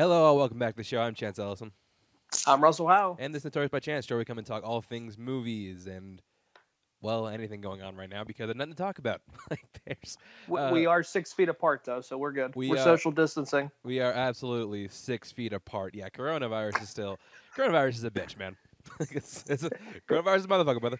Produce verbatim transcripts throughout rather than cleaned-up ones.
Hello, welcome back to the show. I'm Chance Ellison. I'm Russell Howe. And this is Notorious by Chance, where we come and talk all things movies and, well, anything going on right now because there's nothing to talk about. like there's, uh, we are six feet apart, though, so we're good. We we're are, social distancing. We are absolutely six feet apart. Yeah, coronavirus is still... coronavirus is a bitch, man. it's, it's a, coronavirus is a motherfucker, brother.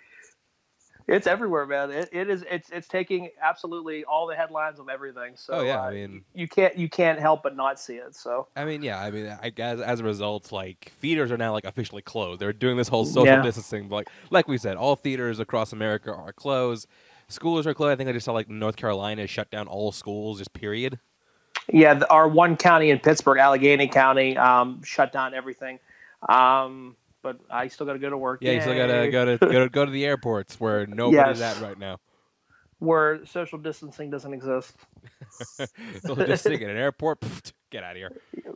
It's everywhere, man. It, it is. It's it's taking absolutely all the headlines of everything. So oh, yeah, uh, I mean, you can't you can't help but not see it. So I mean, yeah, I mean, I, as as a result, like theaters are now like officially closed. They're doing this whole social yeah. distancing, like like we said, all theaters across America are closed. Schools are closed. I think I just saw like North Carolina shut down all schools, just period. Yeah, the, our one county in Pittsburgh, Allegheny County, um, shut down everything. Um, But I still got to go to work. Yeah, Yay. you still got to go to go to go to the airports where nobody's yes. at right now. Where social distancing doesn't exist. Social distancing at an airport? Pfft, get out of here.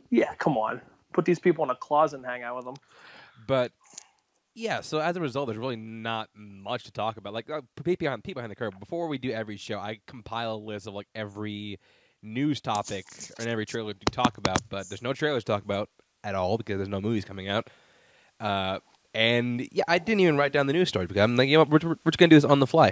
Yeah, come on. Put these people in a closet and hang out with them. But, yeah, so as a result, there's really not much to talk about. Like, Pete behind, behind the Curb, before we do every show, I compile a list of, like, every news topic and every trailer to talk about. But there's no trailers to talk about at all because there's no movies coming out. Uh, and yeah, I didn't even write down the news story because I'm like, you know, we're, we're, we're just gonna do this on the fly.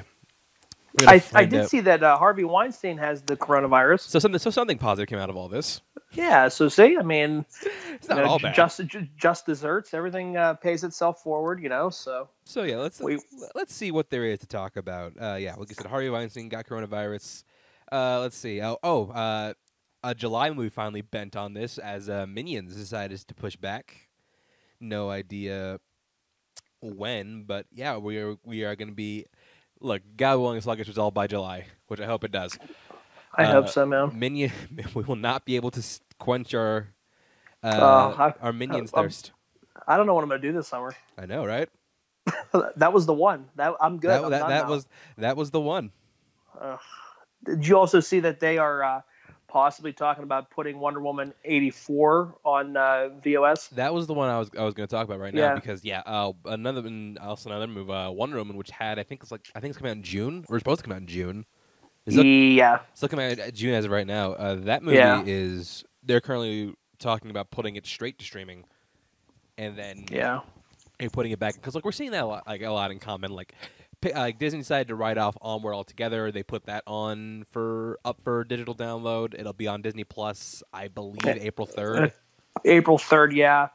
I, I did out. see that uh, Harvey Weinstein has the coronavirus. So something, so something positive came out of all this. Yeah. So see, I mean, it's not you know, all bad. Just, just desserts. Everything uh, pays itself forward, you know. So. So yeah, let's we, let's see what there is to talk about. Uh, yeah, like I said, Harvey Weinstein got coronavirus. Uh, let's see. Oh, oh, uh, a July movie finally bent on this as uh, Minions decided to push back. No idea when, but yeah, we are we are going to be look. God willing, this luggage resolved by July, which I hope it does. I uh, hope so, man. Minion, we will not be able to quench our uh, uh, I, our minions I, thirst. I don't know what I'm going to do this summer. I know, right? That was the one. That I'm good. That, I'm that, that was that was the one. Uh, did you also see that they are? Uh, Possibly talking about putting Wonder Woman eighty-four on uh, V O S. That was the one I was I was going to talk about right now yeah. because yeah, uh, another also another move, uh, Wonder Woman, which had I think it's like I think it's coming out in June. We're supposed to come out in June. It's still, yeah, it's still coming out in June as of right now. Uh, that movie yeah. is they're currently talking about putting it straight to streaming, and then yeah, and putting it back because like we're seeing that a lot, like a lot in common. Like like Disney decided to write off Onward altogether. They put that on for up for digital download. It'll be on Disney Plus, I believe, April third. April third, yeah.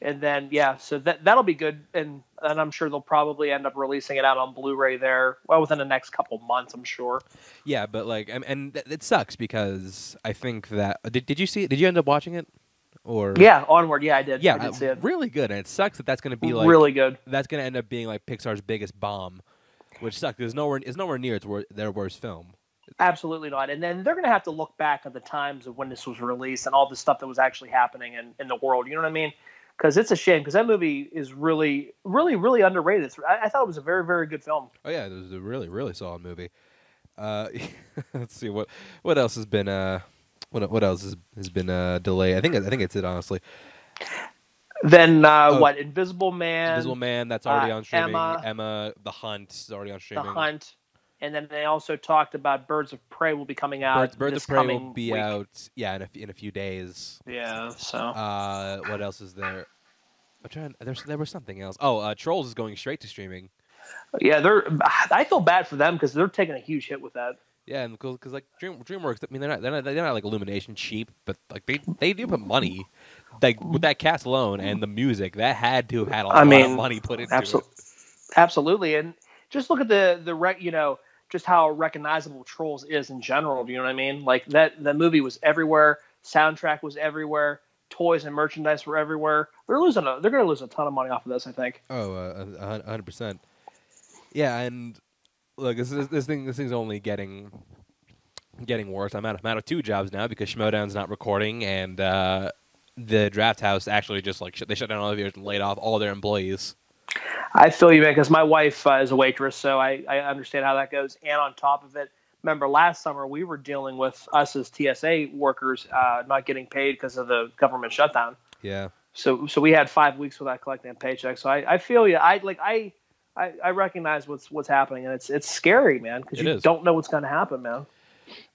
And then yeah, so that that'll be good and and I'm sure they'll probably end up releasing it out on Blu-ray there well within the next couple months, I'm sure. Yeah, but like and, and it sucks because I think that did, did you see it? Did you end up watching it? Or yeah, Onward. Yeah, I did. Yeah, I did see it. Really good. And it sucks that that's going to be like really good. That's going to end up being like Pixar's biggest bomb. Which sucked. It's nowhere, it's nowhere near its wor their worst film. Absolutely not. And then they're going to have to look back at the times of when this was released and all the stuff that was actually happening in, in the world. You know what I mean? Because it's a shame because that movie is really, really, really underrated. It's, I, I thought it was a very, very good film. Oh, yeah. It was a really, really solid movie. Uh, let's see. What what else has been uh, what, what else has, has been uh, delayed? I think, I think it's it, honestly. Then uh, oh, what? Invisible Man. Invisible Man. That's already uh, on streaming. Emma, Emma. The Hunt is already on streaming. The Hunt. And then they also talked about Birds of Prey will be coming out. Birds, Birds this of Prey will be week. out. Yeah, in a in a few days. Yeah. So. Uh, what else is there? I'm trying. There's there was something else. Oh, uh, Trolls is going straight to streaming. Yeah, they're. I feel bad for them because they're taking a huge hit with that. Yeah, and because like Dream, DreamWorks, I mean, they're not, they're not they're not like Illumination cheap, but like they they do put money. Like with that cast alone and the music, that had to have had a I lot mean, of money put into absolutely. it. Absolutely, and just look at the the rec, you know, just how recognizable Trolls is in general. Do you know what I mean? Like that the movie was everywhere, soundtrack was everywhere, toys and merchandise were everywhere. They're losing, a, they're going to lose a ton of money off of this, I think. Oh, uh, one hundred percent. Yeah, and look, this is, this thing this thing's only getting getting worse. I'm out, I'm out of two jobs now because Schmodown's not recording and. Uh, The Draft House actually just like sh they shut down all the viewers and laid off all their employees. I feel you, man, because my wife uh, is a waitress, so I, I understand how that goes. And on top of it, remember last summer we were dealing with us as T S A workers uh, not getting paid because of the government shutdown. Yeah. So so we had five weeks without collecting a paycheck. So I, I feel you. I like I, I I recognize what's what's happening, and it's it's scary, man, because you is. don't know what's going to happen, man.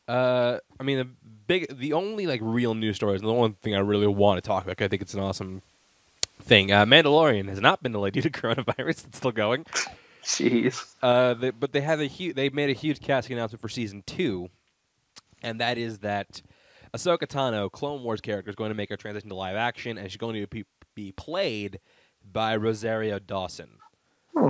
Uh, I mean. The big, the only like real news stories, and the one thing I really want to talk about, I think it's an awesome thing. Uh, Mandalorian has not been delayed due to coronavirus. It's still going. Jeez. Uh, they, but they have a huge. They made a huge casting announcement for season two, and that is that Ahsoka Tano, Clone Wars character, is going to make her transition to live action, and she's going to be, be played by Rosario Dawson. Hmm.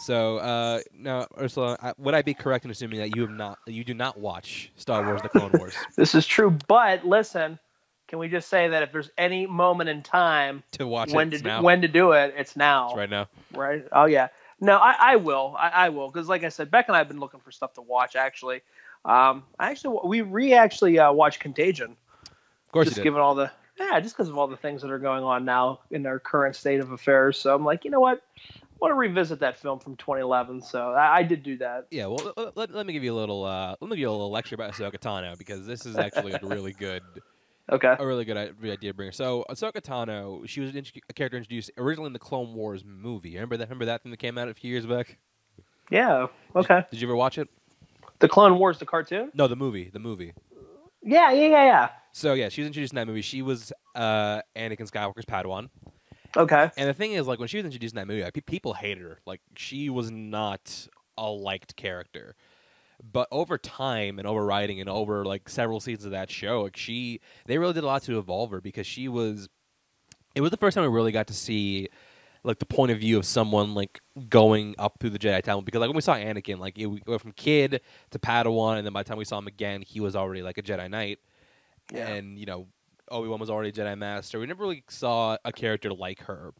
So, uh, now, Ursula, I, would I be correct in assuming that you have not, you do not watch Star Wars: The Clone Wars? This is true, but listen, can we just say that if there's any moment in time to watch when it, to do, when to do it, it's now. It's right now. Right? Oh yeah. No, I, I will. I, I will, because like I said, Beck and I have been looking for stuff to watch. Actually, um, I actually we re actually uh, watched Contagion. Of course, just you did. Given all the yeah, just because of all the things that are going on now in our current state of affairs. So I'm like, you know what? I want to revisit that film from twenty eleven, so I, I did do that. Yeah, well, let, let, let me give you a little, uh, let me give you a little lecture about Ahsoka Tano, because this is actually a really good, okay, a really good idea bringer. So Ahsoka Tano, she was a character introduced originally in the Clone Wars movie. Remember that? Remember that thing that came out a few years back? Yeah. Okay. Did, did you ever watch it? The Clone Wars, the cartoon? No, the movie. The movie. Yeah, yeah, yeah, yeah. So yeah, she was introduced in that movie. She was uh, Anakin Skywalker's Padawan. Okay. And the thing is, like, when she was introduced in that movie, like, people hated her. Like, she was not a liked character. But over time and overriding and over, like, several seasons of that show, like, she... They really did a lot to evolve her, because she was... It was the first time we really got to see, like, the point of view of someone, like, going up through the Jedi Temple. Because, like, when we saw Anakin, like, it went from kid to Padawan, and then by the time we saw him again, he was already, like, a Jedi Knight. Yeah. And, you know... Obi-Wan was already a Jedi Master. We never really saw a character like her,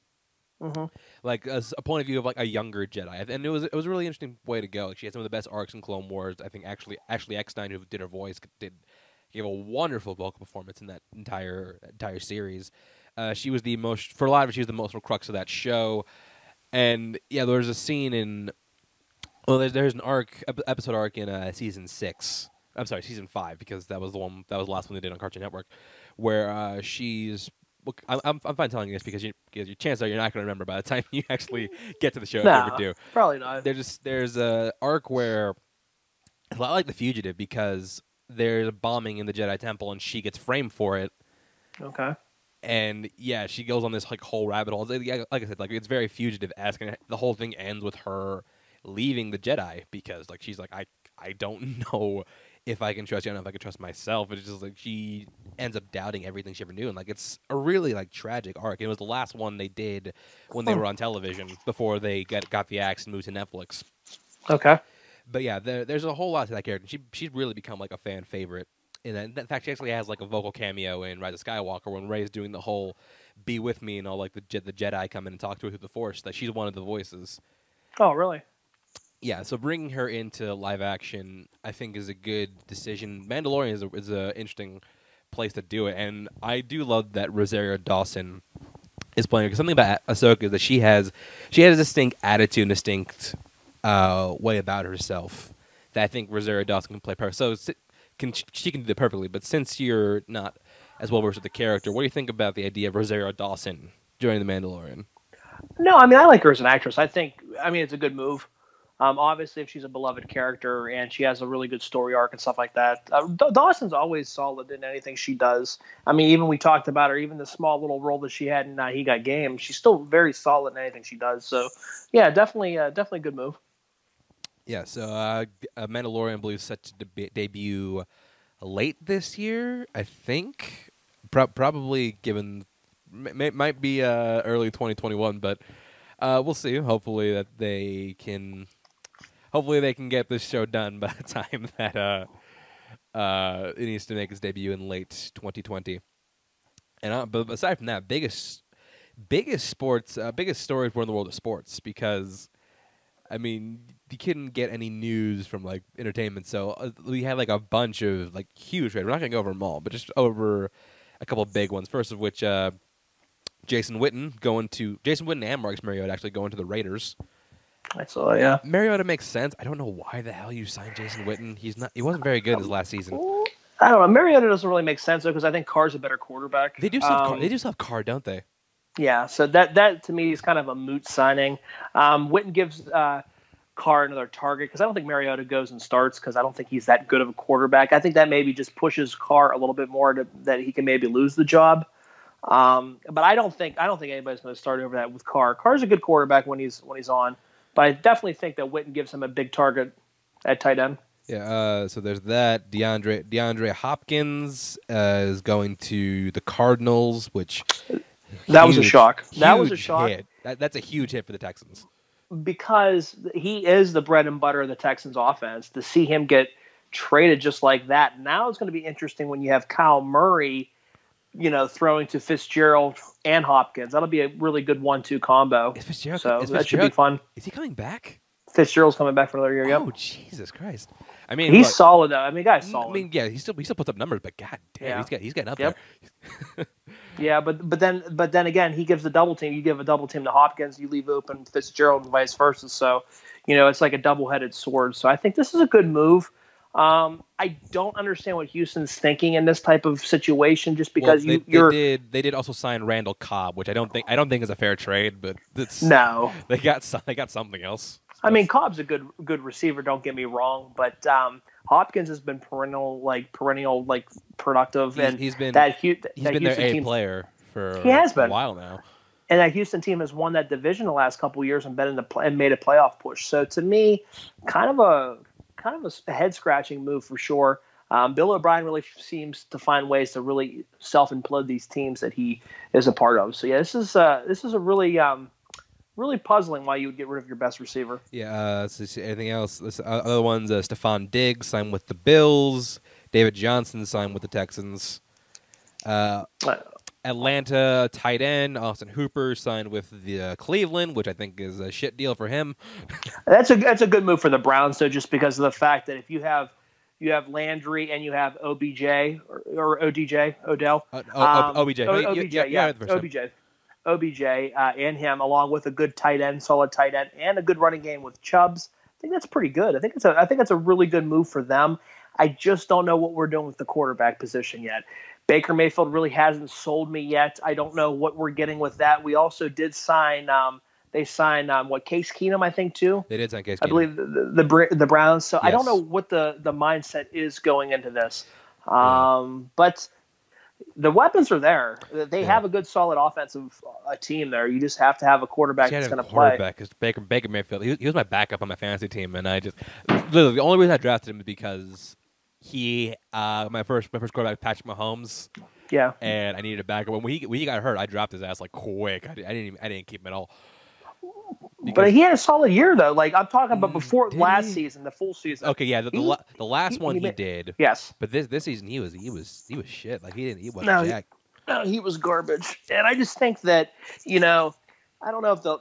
mm-hmm. like a, a point of view of like a younger Jedi, and it was it was a really interesting way to go. Like, she had some of the best arcs in Clone Wars. I think actually Ashley Eckstein, who did her voice, did gave a wonderful vocal performance in that entire entire series. Uh, she was the most for a lot of it. She was the most crux of that show, and yeah, there was a scene in well, there's, there's an arc episode arc in uh, season six. I'm sorry, season five, because that was the one that was the last one they did on Cartoon Network, where uh, she's. Look, I'm I'm fine telling you this because you, because your chances are you're not going to remember by the time you actually get to the show. Nah, if you ever do. Probably not. There's just there's a arc where it's a lot like The Fugitive, because there's a bombing in the Jedi Temple and she gets framed for it. Okay. And yeah, she goes on this like whole rabbit hole. Like I said, like it's very Fugitive-esque, and the whole thing ends with her leaving the Jedi because like she's like I I don't know. If I can trust you, I don't know if I can trust myself. It's just like she ends up doubting everything she ever knew, and like it's a really like tragic arc. It was the last one they did when they were on television before they got got the axe and moved to Netflix. Okay, but yeah, there, there's a whole lot to that character. She she's really become like a fan favorite, and in fact, she actually has like a vocal cameo in Rise of Skywalker when Rey's doing the whole "Be with me" and all like the the Jedi come in and talk to her through the Force. That she's one of the voices. Oh, really? Yeah, so bringing her into live action, I think, is a good decision. Mandalorian is a, is a interesting place to do it, and I do love that Rosario Dawson is playing her. Because something about Ahsoka is that she has she has a distinct attitude, distinct uh, way about herself that I think Rosario Dawson can play perfect. So can, she can do that perfectly. But since you're not as well versed with the character, what do you think about the idea of Rosario Dawson joining the Mandalorian? No, I mean I like her as an actress. I think I mean it's a good move. Um, obviously, if she's a beloved character and she has a really good story arc and stuff like that, uh, D Dawson's always solid in anything she does. I mean, even we talked about her, even the small little role that she had in uh, He Got Game, she's still very solid in anything she does. So, yeah, definitely, uh, definitely a good move. Yeah. So, uh, Mandalorian Blue is set to de debut late this year, I think. Pro probably given may might be uh, early twenty twenty-one, but uh, we'll see. Hopefully, that they can. Hopefully they can get this show done by the time that uh, uh, it needs to make its debut in late twenty twenty. And uh, but aside from that, biggest biggest sports, uh, biggest stories were in the world of sports, because I mean you couldn't get any news from like entertainment. So uh, we had like a bunch of like huge trades. We're not going to go over them all, but just over a couple of big ones. First of which, uh, Jason Witten going to Jason Witten and Marcus Mariota actually going to the Raiders. I saw, yeah. Mariota makes sense. I don't know why the hell you signed Jason Witten. He's not. He wasn't very good his last season. I don't know. Mariota doesn't really make sense though, because I think Carr's a better quarterback. They do. Still have um, Carr, they do still have Carr, don't they? Yeah. So that that to me is kind of a moot signing. Um, Witten gives uh, Carr another target, because I don't think Mariota goes and starts because I don't think he's that good of a quarterback. I think that maybe just pushes Carr a little bit more to, that he can maybe lose the job. Um, but I don't think I don't think anybody's going to start over that with Carr. Carr's a good quarterback when he's when he's on, but I definitely think that Witten gives him a big target at tight end. Yeah, uh, so there's that. DeAndre DeAndre Hopkins uh, is going to the Cardinals, which that huge, was a shock. That was a shock. That, that's a huge hit for the Texans, because he is the bread and butter of the Texans offense. To see him get traded just like that, now it's going to be interesting when you have Kyle Murray, you know, throwing to Fitzgerald and Hopkins. That'll be a really good one two combo. Is Fitzgerald, so is that Fitzgerald, should be fun. Is he coming back? Fitzgerald's coming back for another year. Oh, yep. Jesus Christ! I mean, he's look, solid though. I mean, guy's solid. I mean, yeah, he still he still puts up numbers, but god damn, yeah. he's got he's getting up yep. there. yeah, but but then but then again, he gives the double team. You give a double team to Hopkins, you leave open Fitzgerald, and vice versa. So, you know, it's like a double-headed sword. So I think this is a good move. Um, I don't understand what Houston's thinking in this type of situation. Just because well, they, you you're... They did they did also sign Randall Cobb, which I don't think I don't think is a fair trade, but it's, no, they got they got something else. I mean, Cobb's a good good receiver. Don't get me wrong, but um, Hopkins has been perennial, like perennial, like productive, he's, and he's been that, hu- that he's been Houston their A team, player for he has been. a while now. And that Houston team has won that division the last couple of years and been in the play- and made a playoff push. So to me, kind of a kind of a head scratching move for sure. Um, Bill O'Brien really seems to find ways to really self implode these teams that he is a part of. So yeah, this is uh, this is a really. Um, Really puzzling why you would get rid of your best receiver. Yeah, uh, so anything else? This, uh, other ones, uh, Stephon Diggs signed with the Bills. David Johnson signed with the Texans. Uh, Atlanta tight end, Austin Hooper signed with the uh, Cleveland, which I think is a shit deal for him. that's a that's a good move for the Browns, though, just because of the fact that if you have you have Landry and you have O B J or, or O D J, Odell. Uh, o- um, OBJ. O- OBJ, you, you, yeah, yeah O B J. O B J uh, and him, along with a good tight end, solid tight end, and a good running game with Chubbs. I think that's pretty good. I think it's a, I think it's a really good move for them. I just don't know what we're doing with the quarterback position yet. Baker Mayfield really hasn't sold me yet. I don't know what we're getting with that. We also did sign. Um, they signed um, what Case Keenum, I think, too. They did sign Case Keenum. I believe the the, the Browns. So yes. I don't know what the the mindset is going into this, um, yeah. but. The weapons are there. They yeah. have a good, solid offensive uh, team there. You just have to have a quarterback that's going to play. Because Baker, Baker Mayfield, he was, he was my backup on my fantasy team, and I just literally the only reason I drafted him is because he, uh, my first, my first quarterback, Patrick Mahomes. Yeah. And I needed a backup. When he when he got hurt, I dropped his ass like quick. I, I didn't even, I didn't keep him at all. Because but he had a solid year though. Like I'm talking about before last he? season, the full season. Okay, yeah, the the, he, la- the last he, one he, he did. Yes, but this this season he was he was he was shit. Like he didn't he wasn't no, jack. He, no, he was garbage. And I just think that you know, I don't know if the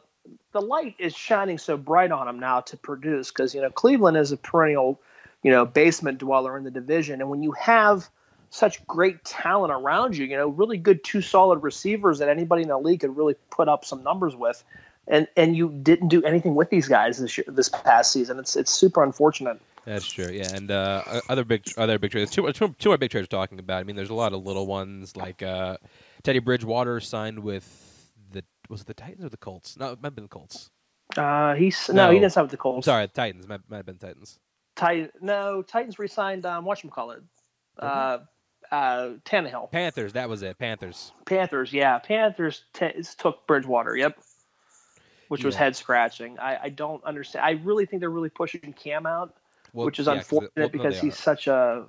the light is shining so bright on him now to produce because you know Cleveland is a perennial you know basement dweller in the division, and when you have such great talent around you, you know, really good two solid receivers that anybody in the league could really put up some numbers with. And and you didn't do anything with these guys this year, this past season. It's it's super unfortunate. That's true. Yeah, and uh, other big other big trades. Two, two, two more big trades talking about. I mean, there's a lot of little ones like uh, Teddy Bridgewater signed with the was it the Titans or the Colts? No, it might have been the Colts. Uh, he's no, no he didn't sign with the Colts. I'm sorry, the Titans it might might have been the Titans. Titan no Titans re-signed. Um, whatchamacallit? Uh, uh, Tannehill. Panthers. That was it. Panthers. Panthers. Yeah, Panthers t- took Bridgewater. Yep. Which yeah. was head scratching. I, I don't understand. I really think they're really pushing Cam out, well, which is yeah, unfortunate well, no, because he's such a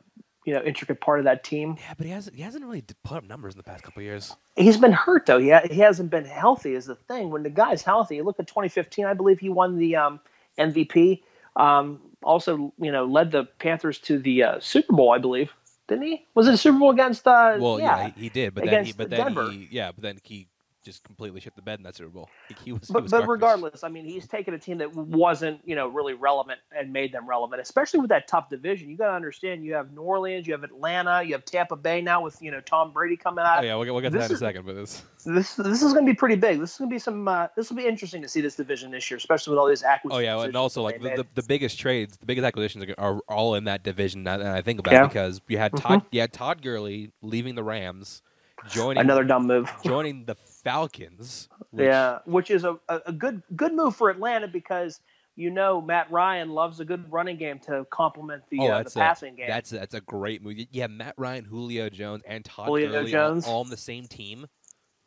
you know intricate part of that team. Yeah, but he hasn't he hasn't really put up numbers in the past couple of years. He's been hurt though. He ha- he hasn't been healthy is the thing. When the guy's healthy, look at twenty fifteen. I believe he won the um, M V P. Um, also, you know, led the Panthers to the uh, Super Bowl. I believe didn't he? Was it a Super Bowl against? Uh, well, yeah, yeah he, he did. But then he, but then he, yeah, but then he. just completely shit the bed in that Super Bowl. He was, but he was but regardless, I mean, he's taken a team that wasn't, you know, really relevant and made them relevant, especially with that tough division. You got to understand, you have New Orleans, you have Atlanta, you have Tampa Bay now with, you know, Tom Brady coming out. Oh, yeah, we'll get, we'll get to that in a second. But this this this is going to be pretty big. This is going to be some. Uh, this will be interesting to see this division this year, especially with all these acquisitions. Oh yeah, and also like the, the, the biggest trades, the biggest acquisitions are all in that division. And I think about yeah. it because you had Todd, mm-hmm. you had Todd Gurley leaving the Rams, joining another dumb move, joining the Falcons, which... yeah, which is a, a good good move for Atlanta because you know Matt Ryan loves a good running game to complement the, oh, uh, the passing a, game. That's that's a great move. Yeah, Matt Ryan, Julio Jones, and Todd Gurley all, all on the same team.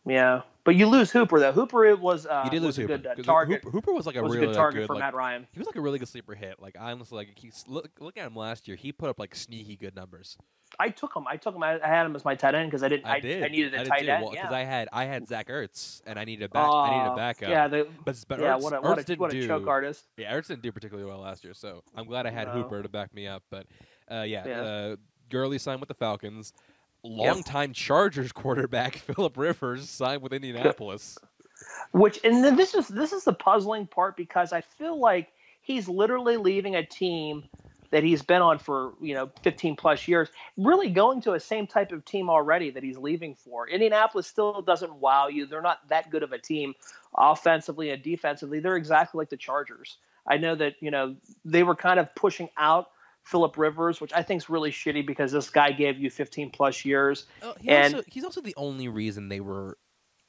Yeah, but you lose Hooper though. Hooper was uh, you did lose was Hooper. A good uh, target. Hooper, Hooper was like a was really a good target good, for like, Matt Ryan. He was like a really good sleeper hit. Like I honestly like he's, look look at him last year. He put up like sneaky good numbers. I took him. I took him. I, I had him as my tight end because I didn't. I, I did. I needed a I tight end. Well, yeah, because I had I had Zach Ertz and I needed a back. Uh, I needed a backup. Yeah, the, but, but yeah, Ertz, what a, what Ertz a, didn't what a choke do, artist. Yeah, Ertz didn't do particularly well last year, so I'm glad I had no. Hooper to back me up. But uh, yeah, yeah. Uh, Gurley signed with the Falcons. Longtime yep. Chargers quarterback Philip Rivers signed with Indianapolis. Which and then this is this is the puzzling part because I feel like he's literally leaving a team that he's been on for, you know, fifteen plus years, really going to a same type of team already that he's leaving for. Indianapolis still doesn't wow you. They're not that good of a team offensively and defensively. They're exactly like the Chargers. I know that, you know, they were kind of pushing out Philip Rivers, which I think is really shitty because this guy gave you fifteen plus years. Oh, he and also, he's also the only reason they were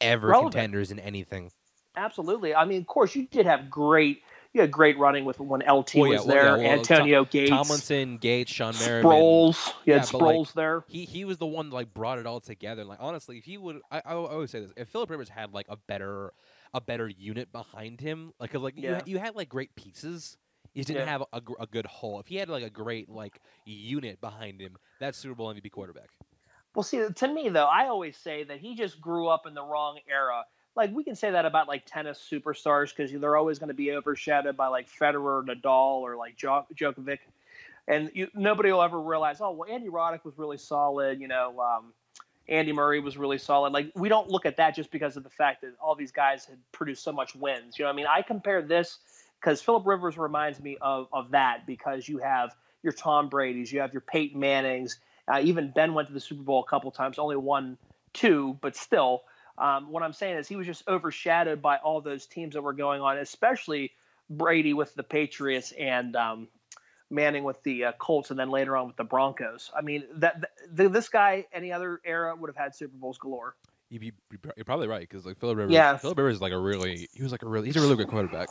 ever relevant. Contenders in anything. Absolutely. I mean, of course, you did have great... You had great running with when L T well, yeah, was well, there, yeah, well, Antonio Tom, Gates, Tomlinson, Gates, Sean Merriman, Sproles. You had yeah, Sproles like, there. He he was the one that like brought it all together. And, like honestly, if he would, I, I always say this: if Philip Rivers had like a better a better unit behind him, like cause, like yeah. you, you had like great pieces, you didn't yeah. have a, a good hole. If he had like a great like unit behind him, that's Super Bowl M V P quarterback. Well, see, to me though, I always say that he just grew up in the wrong era. Like, we can say that about, like, tennis superstars because they're always going to be overshadowed by, like, Federer, Nadal, or, like, jo- Djokovic. And you, nobody will ever realize, oh, well, Andy Roddick was really solid, you know, um, Andy Murray was really solid. Like, we don't look at that just because of the fact that all these guys had produced so much wins. You know what I mean? I compare this because Philip Rivers reminds me of, of that because you have your Tom Brady's, you have your Peyton Manning's. Uh, even Ben went to the Super Bowl a couple times, only won two, but still – Um, what I'm saying is he was just overshadowed by all those teams that were going on, especially Brady with the Patriots and um, Manning with the uh, Colts and then later on with the Broncos. I mean, that th- this guy, any other era, would have had Super Bowls galore. You'd be, you're probably right because like Philip Rivers, yeah. Philip Rivers is like a really – he was like a really – he's a really good quarterback.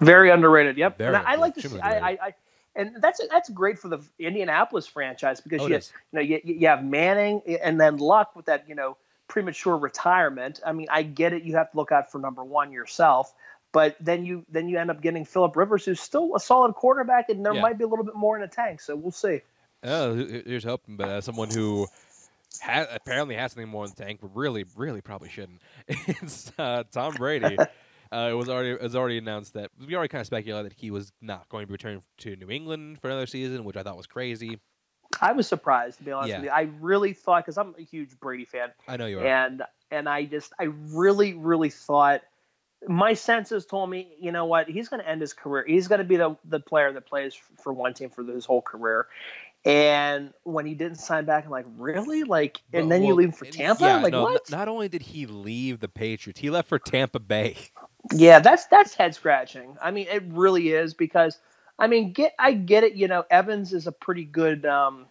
Very underrated, yep. Very, and I, I like to see – I, I And that's that's great for the Indianapolis franchise because oh, you, have, you, know, you, you have Manning and then Luck with that, you know, premature retirement. I mean, I get it. You have to look out for number one yourself, but then you then you end up getting Philip Rivers, who's still a solid quarterback, and there yeah. might be a little bit more in the tank. So we'll see. Oh, here's hoping, but uh, someone who ha- apparently has something more in the tank, but really, really probably shouldn't. It's uh, Tom Brady. uh, it was already it was already announced that we already kind of speculated that he was not going to return to New England for another season, which I thought was crazy. I was surprised, to be honest yeah. with you. I really thought, because I'm a huge Brady fan. I know you are. And and I just, I really, really thought, my senses told me, you know what, he's going to end his career. He's going to be the, the player that plays for one team for his whole career. And when he didn't sign back, I'm like, really? Like, and well, then well, you leave him for Tampa? Yeah, like, no, what? Not only did he leave the Patriots, he left for Tampa Bay. Yeah, that's that's head-scratching. I mean, it really is, because... I mean, get I get it. You know, Evans is a pretty good um,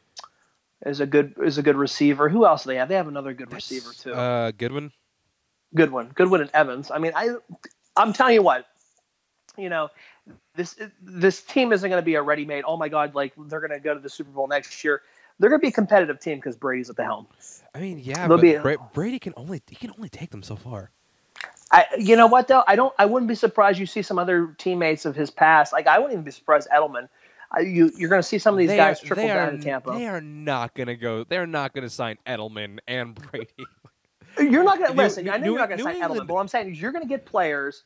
is a good is a good receiver. Who else do they have? They have another good That's, receiver too. Uh, Goodwin, Goodwin, Goodwin, and Evans. I mean, I I'm telling you what, you know, this this team isn't going to be a ready made. Oh my God, like they're going to go to the Super Bowl next year. They're going to be a competitive team because Brady's at the helm. I mean, yeah, They'll but be, Bra- Brady can only he can only take them so far. I, you know what though? I don't. I wouldn't be surprised you see some other teammates of his past. Like I wouldn't even be surprised Edelman. I, you you're going to see some of these they guys are, trickle down are, to Tampa. They are not going to go. They're not going to sign Edelman and Brady. You're not going to listen. New, I know New, you're not going to sign England. Edelman. But what I'm saying is you're going to get players.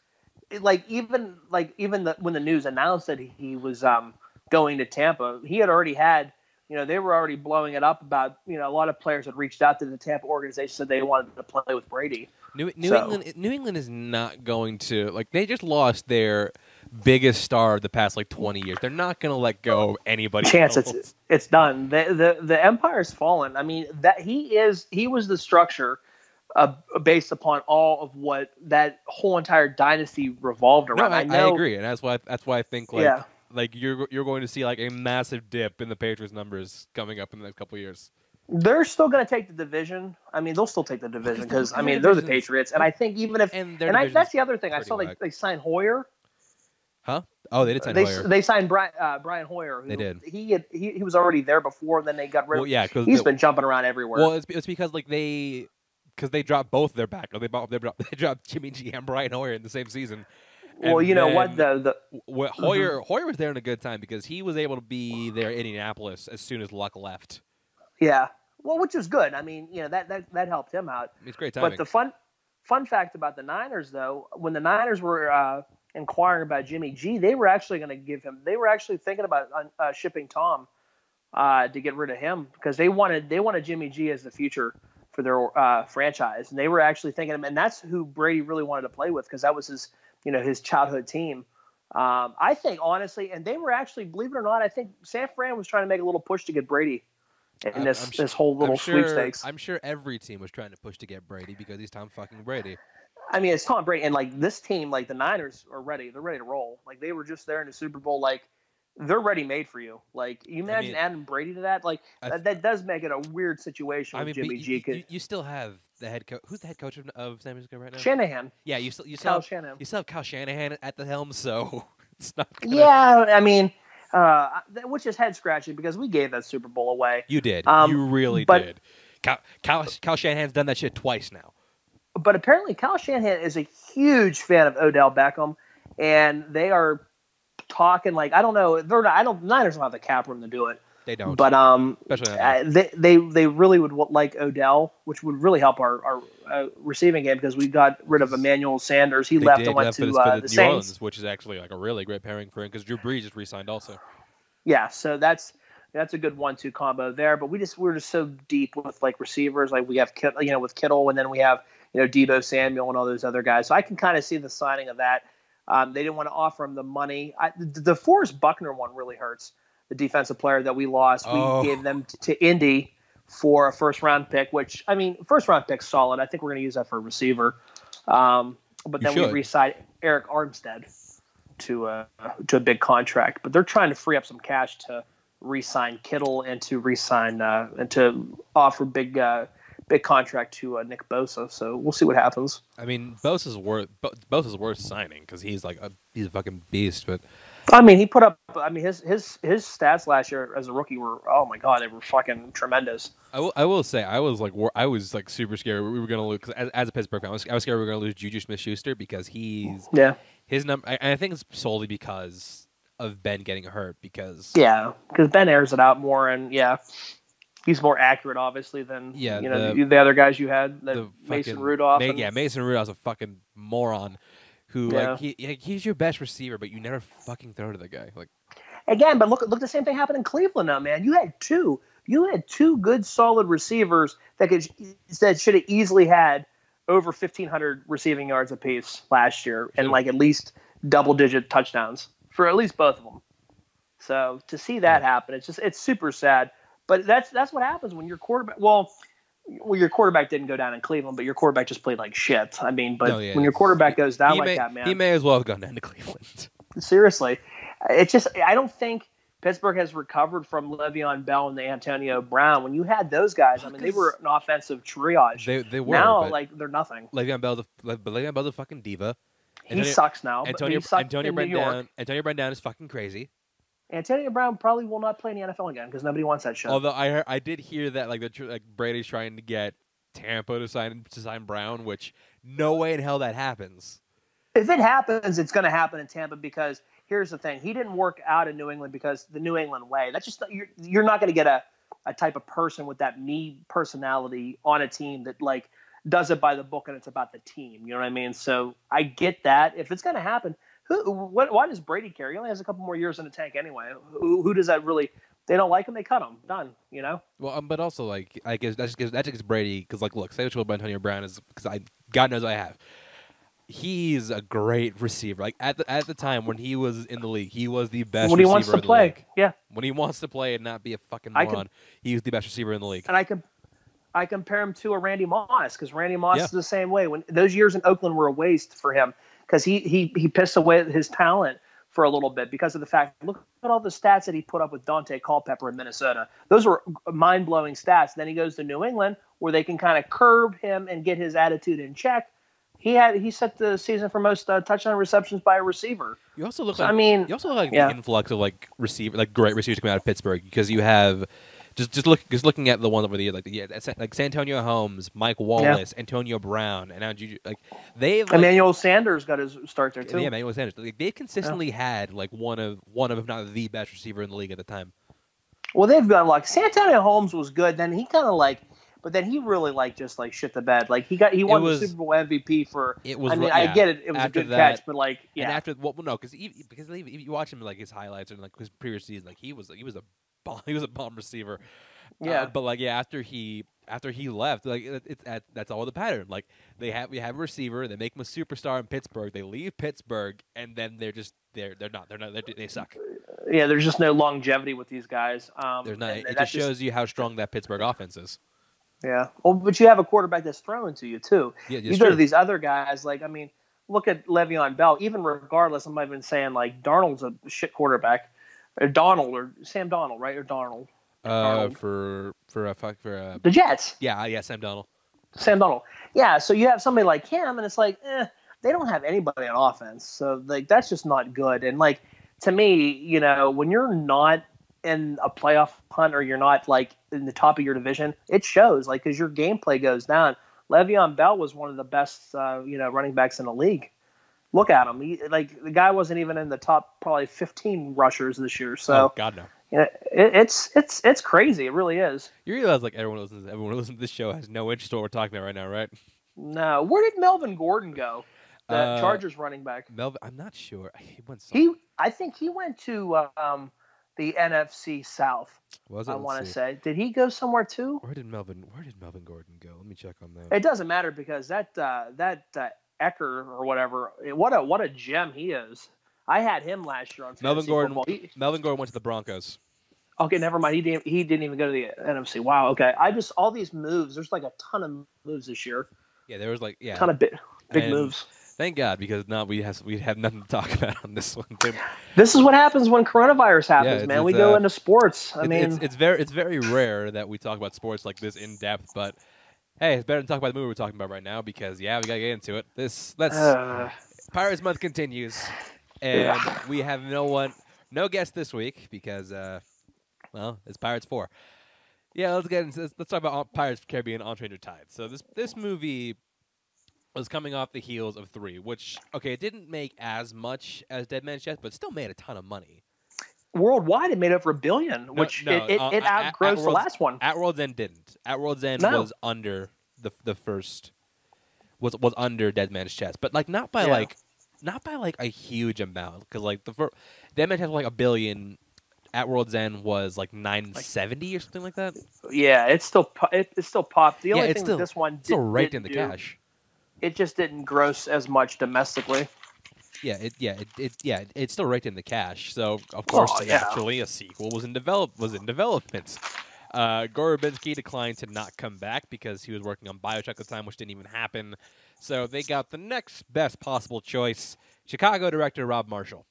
Like even like even the, when the news announced that he was um, going to Tampa, he had already had. You know, they were already blowing it up about, you know, a lot of players had reached out to the Tampa organization, said they wanted to play with Brady. New, New so. England New England is not going to, like, they just lost their biggest star of the past, like, twenty years. They're not going to let go of anybody Chance, else. It's, it's done. The, the the empire's fallen. I mean, that he is, he was the structure uh, based upon all of what that whole entire dynasty revolved around. No, I, I, know, I agree, and that's why, that's why I think, like, yeah. Like you're you're going to see like a massive dip in the Patriots numbers coming up in the next couple of years. They're still going to take the division. I mean, they'll still take the division because I mean they're the Patriots, and I think even if and, and I, that's the other thing I saw like they, they signed Hoyer. Huh? Oh, they did sign they, Hoyer. They signed Brian, uh, Brian Hoyer. Who, they did. He, had, he he was already there before, and then they got rid of well, yeah, him. He's the, been jumping around everywhere. Well, it's, it's because like they because they dropped both their back. They, they, they dropped Jimmy G and Brian Hoyer in the same season. Well, and you know what? The, the what Hoyer Hoyer was there in a good time because he was able to be there in Indianapolis as soon as Luck left. Yeah. Well, which was good. I mean, you know, that that, that helped him out. It's great timing. But the fun fun fact about the Niners, though, when the Niners were uh, inquiring about Jimmy G, they were actually going to give him – they were actually thinking about uh, shipping Tom uh, to get rid of him because they wanted they wanted Jimmy G as the future for their uh, franchise. And they were actually thinking – and that's who Brady really wanted to play with because that was his – you know, his childhood team. Um, I think, honestly, and they were actually, believe it or not, I think San Fran was trying to make a little push to get Brady in this, I'm, I'm this whole little I'm sure, sweepstakes. I'm sure every team was trying to push to get Brady because he's Tom fucking Brady. I mean, it's Tom Brady. And, like, this team, like, the Niners are ready. They're ready to roll. Like, they were just there in the Super Bowl. Like, they're ready-made for you. Like, you imagine I mean, adding Brady to that? Like, I, that, that does make it a weird situation I with mean, Jimmy G. You, you, you still have... The head coach, who's the head coach of, of San Francisco right now? Shanahan. Yeah, you still you still, have, you still have Kyle Shanahan at the helm, so it's not. Gonna... Yeah, I mean, uh, which is head scratching because we gave that Super Bowl away. You did. Um, you really but, did. Kyle, Kyle, Kyle Shanahan's done that shit twice now. But apparently, Kyle Shanahan is a huge fan of Odell Beckham, and they are talking like I don't know. They're not, I don't. Niners don't have the cap room to do it. They don't, but um, uh, they they they really would like Odell, which would really help our our uh, receiving game because we got rid of Emmanuel Sanders. He they left did, and went to uh, the, the Saints, New Orleans, which is actually like a really great pairing for him because Drew Brees just re-signed also. Yeah, so that's that's a good one two combo there. But we just we're just so deep with like receivers, like we have Kittle, you know, with Kittle, and then we have you know Deebo Samuel and all those other guys. So I can kind of see the signing of that. Um, they didn't want to offer him the money. I, the, the Forrest Buckner one really hurts. The defensive player that we lost, we oh. gave them t- to Indy for a first-round pick, which, I mean, first-round pick's solid. I think we're going to use that for a receiver. Um, but you then should. we re-signed Eric Armstead to a, to a big contract. But they're trying to free up some cash to re-sign Kittle and to re-sign uh, and to offer big uh, big contract to uh, Nick Bosa. So we'll see what happens. I mean, Bosa's worth Bosa's worth signing because he's like a, he's a fucking beast, but. I mean, he put up. I mean, his his his stats last year as a rookie were. Oh my god, they were fucking tremendous. I will. I will say, I was like, I was like super scared. We were gonna lose cause as, as a Pittsburgh fan. I was, I was scared we were gonna lose Juju Smith-Schuster because he's yeah. His number, and I think it's solely because of Ben getting hurt. Because yeah, because Ben airs it out more, and yeah, he's more accurate, obviously, than yeah, you know the, the other guys you had. That the Mason fucking, Rudolph. And, yeah, Mason Rudolph's a fucking moron. Who yeah. like he like, he's your best receiver, but you never fucking throw to the guy. Like again, but look, look, the same thing happened in Cleveland. Now, man, you had two, you had two good, solid receivers that could that should have easily had over fifteen hundred receiving yards apiece last year, and yeah. like at least double digit touchdowns for at least both of them. So to see that yeah. happen, it's just it's super sad. But that's that's what happens when your quarterback. Well. Well, your quarterback didn't go down in Cleveland, but your quarterback just played like shit. I mean, but oh, yeah. when your quarterback goes down he like may, that, man. He may as well have gone down to Cleveland. Seriously. It's just – I don't think Pittsburgh has recovered from Le'Veon Bell and Antonio Brown. When you had those guys, I mean, they were an offensive triage. They, they were. Now, like, they're nothing. Le'Veon Bell, but Le'Veon Bell's a fucking diva. Antonio, he sucks now. Antonio, he Antonio, Brown down, Antonio Brown down is fucking crazy. Antonio Brown probably will not play in the N F L again because nobody wants that shit. Although I heard, I did hear that like, the, like Brady's trying to get Tampa to sign to sign Brown, which no way in hell that happens. If it happens, it's going to happen in Tampa because here's the thing: he didn't work out in New England because the New England way. That's just you're you're not going to get a, a type of person with that me personality on a team that like does it by the book and it's about the team. You know what I mean? So I get that. If it's going to happen. Who, what, why does Brady care? He only has a couple more years in the tank anyway. Who, who does that really? They don't like him. They cut him. Done. You know. Well, um, but also like I guess that just gives that just gives Brady because like look, say what you will about Antonio Brown is because I God knows I have. He's a great receiver. Like at the at the time when he was in the league, he was the best. When he receiver wants to in the play, league. yeah. When he wants to play and not be a fucking moron, can, he was the best receiver in the league. And I can. I compare him to a Randy Moss because Randy Moss yeah. is the same way. When those years in Oakland were a waste for him. Because he, he he pissed away his talent for a little bit because of the fact, look at all the stats that he put up with Dante Culpepper in Minnesota. Those were mind-blowing stats. Then he goes to New England where they can kind of curb him and get his attitude in check. He had he set the season for most uh, touchdown receptions by a receiver. You also look. So, like, I mean, you also look like yeah. the influx of like receiver, like great receivers coming out of Pittsburgh, because you have just just look just looking at the ones over the year, like yeah, like Santonio Holmes, Mike Wallace, yeah. Antonio Brown, and now Juju. Like they've like, Emmanuel Sanders got his start there too. Yeah, Emmanuel Sanders. Like, they've consistently yeah. had like one of one of if not the best receiver in the league at the time. Well, they've got like Santonio Holmes was good, then he kind of like. But then he really like just like shit the bed. Like he got he won was, the Super Bowl M V P for. It was. I mean, yeah. I get it. It was after a good that, catch, but like yeah. And after well, no, because because if you watch him like his highlights and like his previous season, like he was he was a bomb, he was a bomb receiver. Yeah, uh, but like yeah, after he after he left, like it's it, that's all the pattern. Like they have we have a receiver, they make him a superstar in Pittsburgh, they leave Pittsburgh, and then they're just they're they're not they're not they're, they suck. Yeah, there's just no longevity with these guys. Um, there's not. It just shows just, you how strong that Pittsburgh offense is. Yeah, well, but you have a quarterback that's throwing to you too. Yeah, you go true. to these other guys, like I mean, look at Le'Veon Bell. Even regardless, I'm not even saying like Darnold's a shit quarterback, or Donald or Sam Donald, right? Or Darnold. Uh, Darnold. for for a fuck for a the Jets. Yeah, yeah, Sam Donald. Sam Donald. Yeah, so you have somebody like him, and it's like, eh, they don't have anybody on offense, so like that's just not good. And like to me, you know, when you're not in a playoff hunt or you're not like in the top of your division, it shows like because your gameplay goes down. Le'Veon Bell was one of the best uh, you know running backs in the league. Look at him, he, like the guy wasn't even in the top probably fifteen rushers this year. So oh, God no, you know, it, it's it's it's crazy. It really is. You realize like everyone listens, everyone who listens to this show has no interest in what we're talking about right now, right? No, where did Melvin Gordon go? The uh, Chargers running back. Melvin, I'm not sure. He went. Somewhere. He, I think he went to. Um, The N F C South, was it? I want to say. Did he go somewhere too? Where did Melvin? Where did Melvin Gordon go? Let me check on that. It doesn't matter because that uh, that uh, Ecker or whatever. What a what a gem he is. I had him last year on Melvin Gordon. He, Melvin Gordon went to the Broncos. Okay, never mind. He didn't. He didn't even go to the N F C. Wow. Okay. I just all these moves. There's like a ton of moves this year. Yeah, there was like yeah, a ton of big big and, moves. Thank God, because now we have we have nothing to talk about on this one. Too. This is what happens when coronavirus happens, yeah, man. It's, we uh, go into sports. I it, mean, it's, it's very it's very rare that we talk about sports like this in depth. But hey, it's better than talk about the movie we're talking about right now because yeah, we gotta get into it. This let's uh, Pirates Month continues, and yeah. we have no one, no guest this week because uh, well, it's Pirates four. Yeah, let's get into, let's, let's talk about Pirates of the Caribbean: On Stranger Tides. So this this movie. was coming off the heels of three, which okay, it didn't make as much as Dead Man's Chest, but still made a ton of money. Worldwide, it made over a billion, no, which no, it, it, uh, it outgrossed at, at the last one. At World's End didn't. At World's End no. was under the the first was was under Dead Man's Chest, but like not by yeah. like not by like a huge amount because like the first, Dead Man's Chest was like a billion. At World's End was like nine seventy like, or something like that. Yeah, it's still it, it's still popped. The yeah, only thing still, that this one did, still raked in the do. cash. It just didn't gross as much domestically. Yeah, it yeah, it, it yeah, it, it still raked in the cash. So of course oh, yeah. actually a sequel was in develop was in development. Uh Gore Verbinski declined to not come back because he was working on BioShock at the time, which didn't even happen. So they got the next best possible choice, Chicago director Rob Marshall.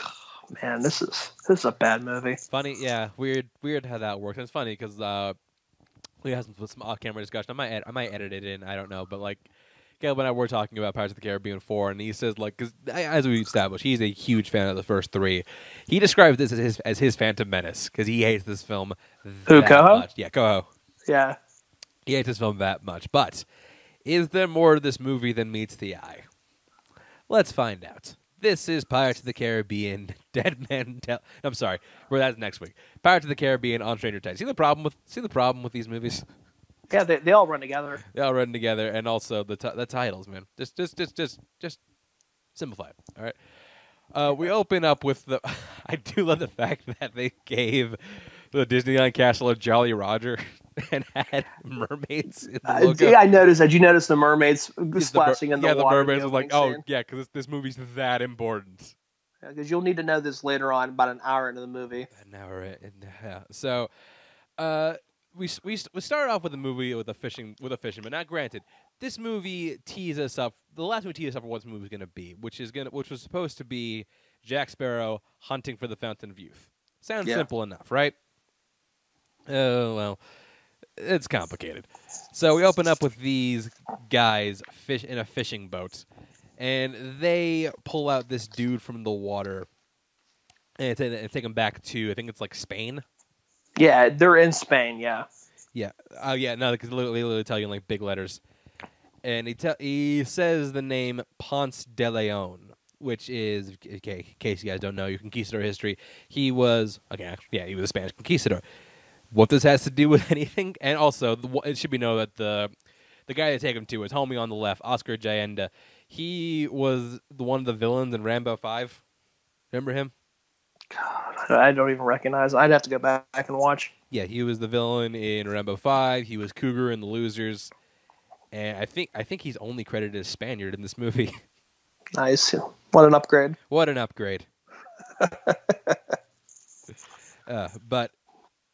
Oh, man, this is this is a bad movie. Funny, yeah, weird weird how that works. And it's funny because uh we had some, some off-camera discussion. I might, ed I might edit it in. I don't know. But, like, Caleb and I were talking about Pirates of the Caribbean four, and he says, like, because as we established, he's a huge fan of the first three. He describes this as his, as his Phantom Menace because he hates this film that Who, Coho? much. Yeah, Coho. Yeah. He hates this film that much. But is there more to this movie than meets the eye? Let's find out. This is Pirates of the Caribbean, Dead Man Tell. I'm sorry, well, that's next week. Pirates of the Caribbean on Stranger Tides. See the problem with see the problem with these movies? Yeah, they they all run together. They all run together, and also the t the titles, man. Just just just just just simplify it. All right. Uh, we open up with the. I do love the fact that they gave the Disneyland Castle a Jolly Roger and had mermaids in the logo. Uh, yeah, I noticed that. You noticed the mermaids yeah, splashing the mer in the yeah, water. Yeah, the mermaids was like, oh, scene. yeah, because this, this movie's that important. Because yeah, you'll need to know this later on, about an hour into the movie. An hour in, yeah. So, uh, we we we started off with a movie with a fishing with a fisherman. Now, granted, this movie teased us up. The last movie teased us up for what this movie was going to be, which is going which was supposed to be Jack Sparrow hunting for the Fountain of Youth. Sounds yeah. simple enough, right? Oh, well, it's complicated. So we open up with these guys fish in a fishing boat, and they pull out this dude from the water and t- and take him back to, I think it's like Spain. Yeah, they're in Spain. Yeah. Yeah. Oh, uh, yeah. No, because they literally, literally tell you in like big letters. And he te- he says the name Ponce de Leon, which is, okay, in case you guys don't know, your conquistador history. He was, okay, yeah, he was a Spanish conquistador. What this has to do with anything, and also the, it should be known that the the guy they take him to is homie on the left, Oscar Allende. He was the, one of the villains in Rambo five. Remember him? God, I don't even recognize. I'd have to go back and watch. Yeah, he was the villain in Rambo five. He was Cougar in The Losers. And I think I think he's only credited as Spaniard in this movie. Nice. What an upgrade. What an upgrade. uh, but,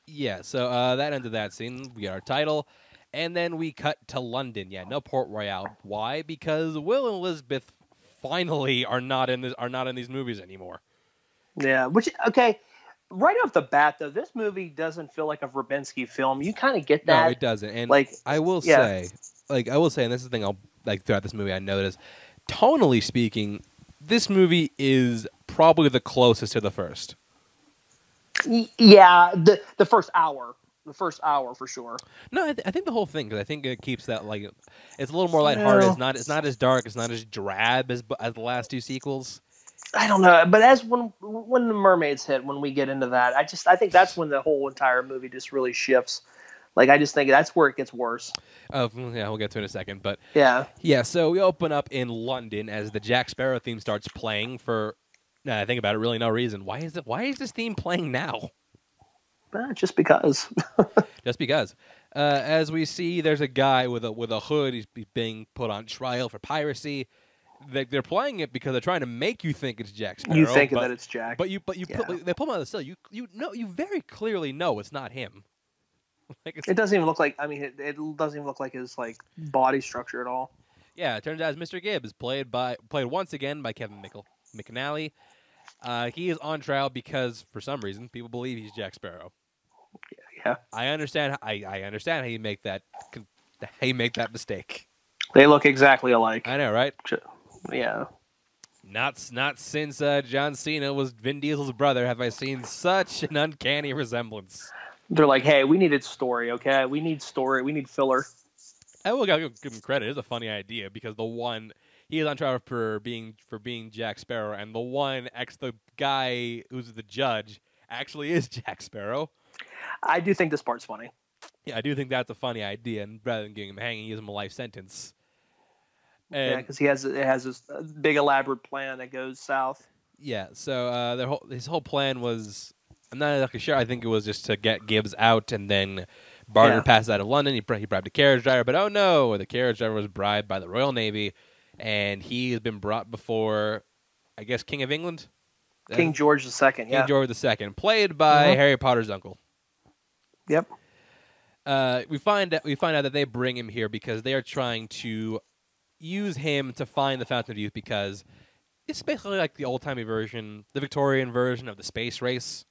yeah, so uh, that ended that scene. We got our title. And then we cut to London. Yeah, no Port Royal. Why? Because Will and Elizabeth finally are not in this, are not in these movies anymore. Yeah, which, okay, right off the bat, though, this movie doesn't feel like a Verbinski film. You kind of get that. No, it doesn't. And like, I will yeah. say... Like, I will say, and this is the thing I'll, like, throughout this movie I noticed, tonally speaking, this movie is probably the closest to the first. Yeah, the the first hour. The first hour, for sure. No, I, th- I think the whole thing, because I think it keeps that, like, it's a little more lighthearted. It's not, it's not as dark. It's not as drab as as the last two sequels. I don't know, but as when when the mermaids hit, when we get into that, I just, I think that's when the whole entire movie just really shifts. Like, I just think that's where it gets worse. Oh, yeah, we'll get to it in a second. But yeah. Yeah, so we open up in London as the Jack Sparrow theme starts playing for, now I think about it, really no reason. Why is it, why is this theme playing now? Uh, just because. Just because. Uh, as we see, there's a guy with a with a hood. He's being put on trial for piracy. They, they're playing it because they're trying to make you think it's Jack Sparrow. You think but, that it's Jack. But you but you yeah. put, they pull him out of the cell. You, you, know, you very clearly know it's not him. Like, it doesn't even look like, I mean, it, it doesn't even look like his, like, body structure at all. Yeah, it turns out it's Mister Gibbs, played by played once again by Kevin Mickle, McNally. Uh, he is on trial because, for some reason, people believe he's Jack Sparrow. Yeah. I understand how, I, I understand how you make that how you make that mistake. They look exactly alike. I know, right? Yeah. Not, not since uh, John Cena was Vin Diesel's brother have I seen such an uncanny resemblance. They're like, hey, we needed story, okay? We need story. We need filler. I will give him credit. It's a funny idea because the one he is on trial for being for being Jack Sparrow, and the one ex the guy who's the judge actually is Jack Sparrow. I do think this part's funny. Yeah, I do think that's a funny idea, and rather than getting him hanging, he gives him a life sentence. And yeah, because he has it has this big elaborate plan that goes south. Yeah, so uh, their whole his whole plan was. I'm not exactly sure. I think it was just to get Gibbs out and then barter yeah. passes out of London. He, he bribed a carriage driver, but oh no, the carriage driver was bribed by the Royal Navy, and he has been brought before, I guess, King of England? King George the Second, yeah. King George the Second, played by mm-hmm. Harry Potter's uncle. Yep. Uh, we find out, we find out that they bring him here because they are trying to use him to find the Fountain of Youth because it's basically like the old-timey version, the Victorian version of the space race.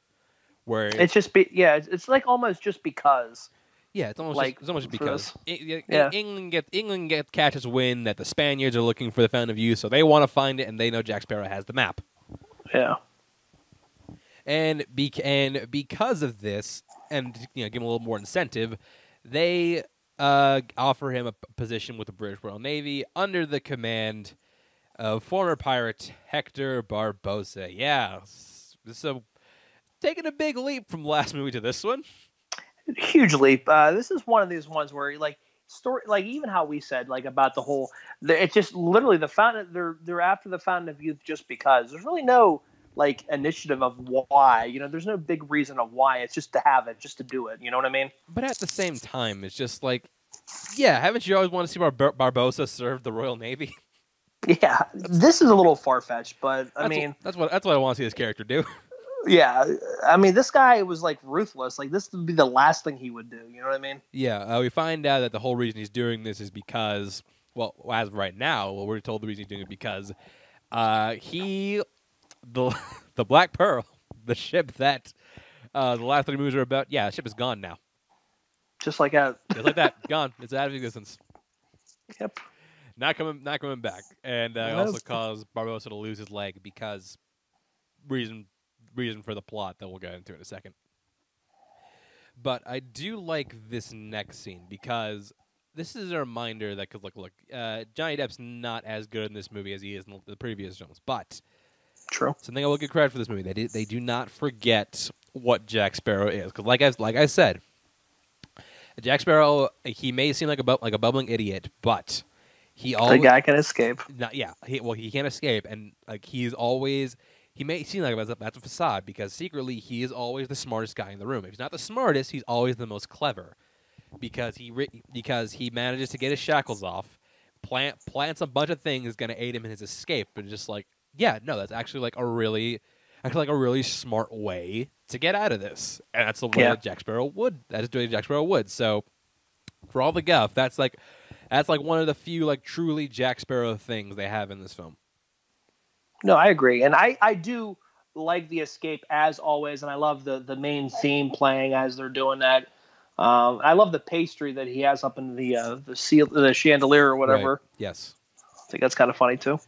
Where it's, it's just be, yeah, it's, it's like almost just because. Yeah, it's almost like just, it's almost because it, yeah. England get England get catches wind that the Spaniards are looking for the Fountain of Youth, so they want to find it, and they know Jack Sparrow has the map. Yeah. And be and because of this, and you know, give him a little more incentive, they uh, offer him a position with the British Royal Navy under the command of former pirate Hector Barbosa. Yeah, so. Taking a big leap from last movie to this one, huge leap. Uh, this is one of these ones where, like, story, like even how we said, like about the whole, the, it's just literally the fountain. They're they're after the Fountain of Youth just because. There's really no like initiative of why. You know, there's no big reason of why. It's just to have it, just to do it. You know what I mean? But at the same time, it's just like, yeah, haven't you always wanted to see Bar- Barbosa serve the Royal Navy? Yeah, this is a little far fetched, but I that's mean, what, that's what that's what I want to see this character do. Yeah, I mean, this guy was, like, ruthless. Like, this would be the last thing he would do, you know what I mean? Yeah, uh, we find out that the whole reason he's doing this is because, well, as of right now, well, we're told the reason he's doing it because uh, he, the the Black Pearl, the ship that uh, the last three movies are about, yeah, the ship is gone now. Just like that. Just like that. Gone. It's out of existence. Yep. Not coming. Not coming back. And uh, it also caused Barbosa to lose his leg because reason reason for the plot that we'll get into in a second. But I do like this next scene because this is a reminder that could look look uh, Johnny Depp's not as good in this movie as he is in the previous films, but true. Something I will give credit for this movie they did, they do not forget what Jack Sparrow is because like I like I said, Jack Sparrow he may seem like a bu- like a bumbling idiot, but he always the guy can escape. Not, yeah, he, well he can't escape, and like he's always. He may seem like that's a facade because secretly he is always the smartest guy in the room. If he's not the smartest, he's always the most clever because he re- because he manages to get his shackles off, plant plants a bunch of things going to aid him in his escape. And just like, yeah, no, that's actually like a really actually like a really smart way to get out of this. And that's the way yeah. that Jack Sparrow would. That is the way Jack Sparrow would. So for all the guff, that's like that's like one of the few like truly Jack Sparrow things they have in this film. No, I agree. And I, I do like the escape as always. And I love the, the main theme playing as they're doing that. Um, I love the pastry that he has up in the uh, the, seal, the chandelier or whatever. Right. Yes. I think that's kind of funny too.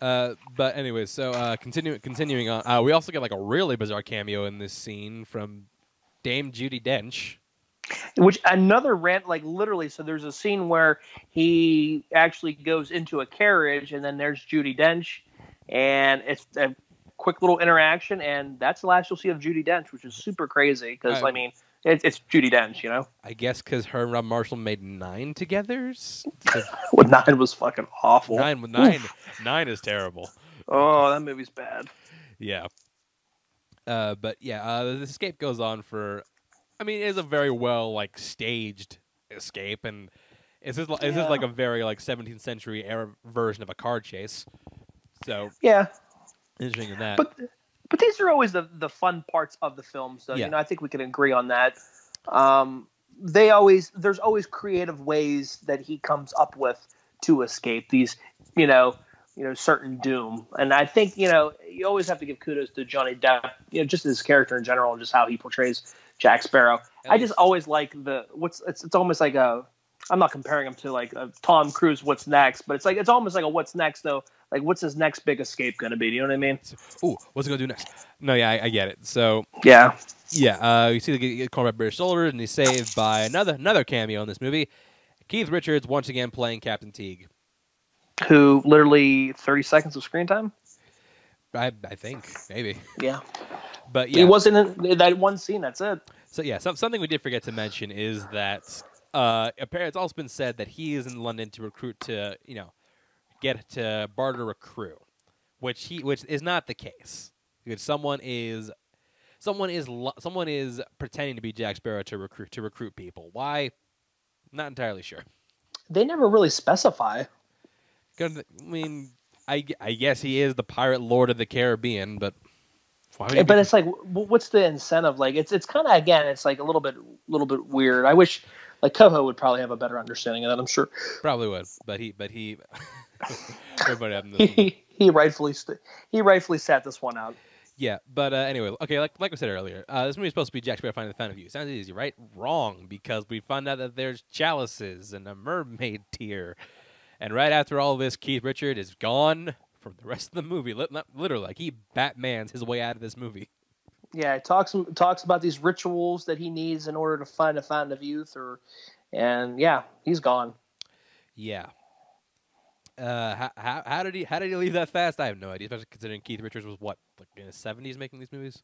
Uh, but anyway, so uh, continue, continuing on, uh, we also get like a really bizarre cameo in this scene from Dame Judi Dench. Which another rant, like literally, so there's a scene where he actually goes into a carriage and then there's Judi Dench. And it's a quick little interaction, and that's the last you'll see of Judi Dench, which is super crazy because, I, I mean, it, it's Judi Dench, you know? I guess because her and Rob Marshall made Nine together? So well, Nine was fucking awful. Nine, nine, nine is terrible. Oh, that movie's bad. Yeah. Uh, but, yeah, uh, the escape goes on for, I mean, it is a very well, like, staged escape, and it's just, it's yeah. just like a very, like, seventeenth century era version of a car chase. So yeah, interesting in that. But but these are always the, the fun parts of the films, though. Yeah. You know, I think we can agree on that. Um, they always there's always creative ways that he comes up with to escape these, you know, you know, certain doom. And I think you know you always have to give kudos to Johnny Depp, you know, just his character in general and just how he portrays Jack Sparrow. At I least. just always like the what's it's it's almost like a I'm not comparing him to like a Tom Cruise What's Next, but it's like it's almost like a What's Next though. Like, what's his next big escape going to be? Do you know what I mean? Ooh, what's he going to do next? No, yeah, I, I get it. So yeah. Yeah, uh, you see the get called by British soldiers, and he's saved by another another cameo in this movie. Keith Richards, once again, playing Captain Teague. Who, literally thirty seconds of screen time? I I think, maybe. Yeah. But yeah. He wasn't in that one scene, that's it. So yeah, so, something we did forget to mention is that uh, it's also been said that he is in London to recruit to, you know, get to barter a crew, which he which is not the case. Because someone is someone is someone is pretending to be Jack Sparrow to recruit to recruit people. Why? Not entirely sure. They never really specify. I mean, I, I guess he is the pirate lord of the Caribbean, but why would he But be- it's like, what's the incentive? Like, it's it's kind of again, it's like a little bit little bit weird. I wish like Coho would probably have a better understanding of that. I'm sure. Probably would, but he but he. Everybody having this he, he rightfully st- he rightfully sat this one out. Yeah, but uh, anyway, okay, like like I said earlier, uh, this movie is supposed to be Jack Sparrow finding the Fountain of Youth. Sounds easy, right? Wrong, because we find out that there's chalices and a mermaid tear, and right after all this, Keith Richards is gone from the rest of the movie. Literally, like he Batmans his way out of this movie. Yeah, it talks talks about these rituals that he needs in order to find a Fountain of Youth, or and yeah, he's gone. Yeah. Uh, how, how how did he how did he leave that fast? I have no idea, especially considering Keith Richards was what like in his seventies making these movies,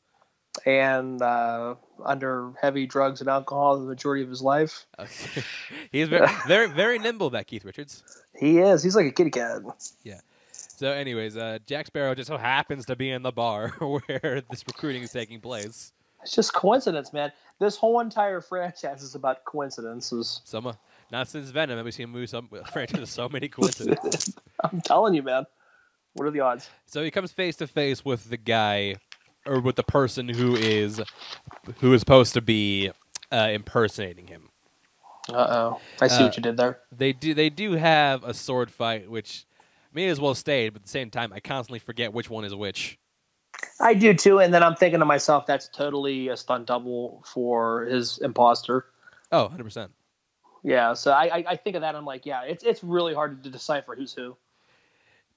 and uh, under heavy drugs and alcohol the majority of his life. Okay. He's very, very very nimble, that Keith Richards. He is. He's like a kitty cat. Yeah. So, anyways, uh, Jack Sparrow just so happens to be in the bar where this recruiting is taking place. It's just coincidence, man. This whole entire franchise is about coincidences. Some. Not since Venom have we seen a movie some franchise so many coincidences. I'm telling you, man. What are the odds? So he comes face to face with the guy, or with the person who is, who is supposed to be uh, impersonating him. Uh-oh. I see uh, what you did there. They do. They do have a sword fight, which may as well stayed, but at the same time, I constantly forget which one is which. I do too, and then I'm thinking to myself, that's totally a stunt double for his imposter. Oh, one hundred percent. Yeah, so I, I think of that. I'm like, yeah, it's it's really hard to decipher who's who.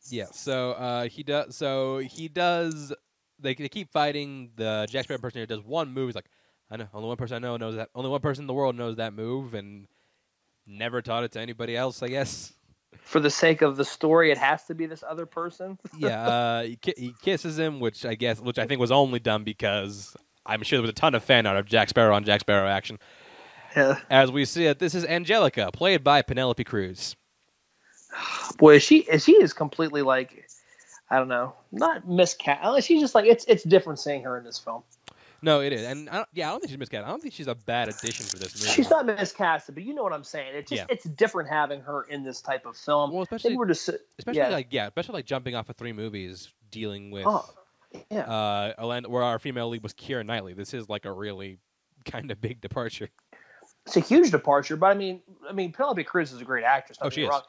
Yeah, so uh, he does. So he does. They, they keep fighting. The Jack Sparrow person who does one move. He's like, I know only one person I know knows that. Only one person in the world knows that move, and never taught it to anybody else, I guess. For the sake of the story, it has to be this other person. yeah, uh, he, ki- he kisses him, which I guess, which I think was only done because I'm sure there was a ton of fan art of Jack Sparrow on Jack Sparrow action. Yeah. As we see it, this is Angelica, played by Penelope Cruz. Boy, is she is she is completely like, I don't know, not miscast. She's just like it's it's different seeing her in this film. No, it is, and I don't, yeah, I don't think she's miscast. I don't think she's a bad addition for this movie. She's not miscast, but you know what I'm saying. It's just yeah. it's different having her in this type of film. Well, especially we're just, especially yeah. like yeah, especially like jumping off of three movies dealing with oh, yeah, uh, Atlanta, where our female lead was Keira Knightley. This is like a really kind of big departure. It's a huge departure, but I mean, I mean, Penelope Cruz is a great actress. Don't oh, she is. Wrong.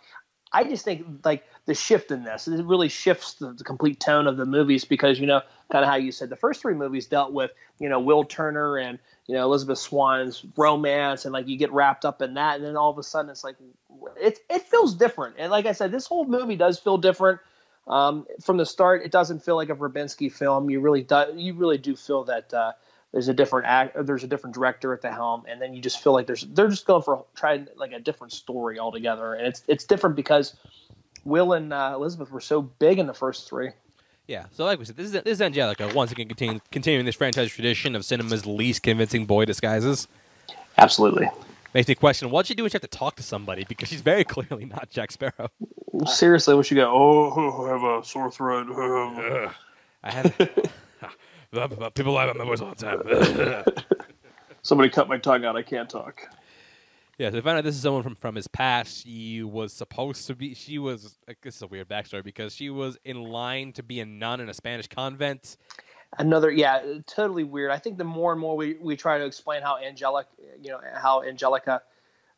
I just think like the shift in this, it really shifts the, the complete tone of the movies because, you know, kind of how you said the first three movies dealt with, you know, Will Turner and, you know, Elizabeth Swann's romance, and like you get wrapped up in that, and then all of a sudden it's like it it feels different. And like I said, this whole movie does feel different um, from the start. It doesn't feel like a Verbinski film. You really do, you really do feel that. Uh, There's a different act. There's a different director at the helm, and then you just feel like there's they're just going for trying like a different story altogether, and it's it's different because Will and uh, Elizabeth were so big in the first three. Yeah, so like we said, this is this is Angelica once again continue, continuing this franchise tradition of cinema's least convincing boy disguises. Absolutely. Makes me question what she do when she have to talk to somebody because she's very clearly not Jack Sparrow. Seriously, when she go, oh, I have a sore throat. Yeah. I had. People lie about my voice all the time. Somebody cut my tongue out. I can't talk. Yeah, so we found out this is someone from, from his past. She was supposed to be... She was... This is a weird backstory because she was in line to be a nun in a Spanish convent. Another... Yeah, totally weird. I think the more and more we, we try to explain how Angelica... You know, how Angelica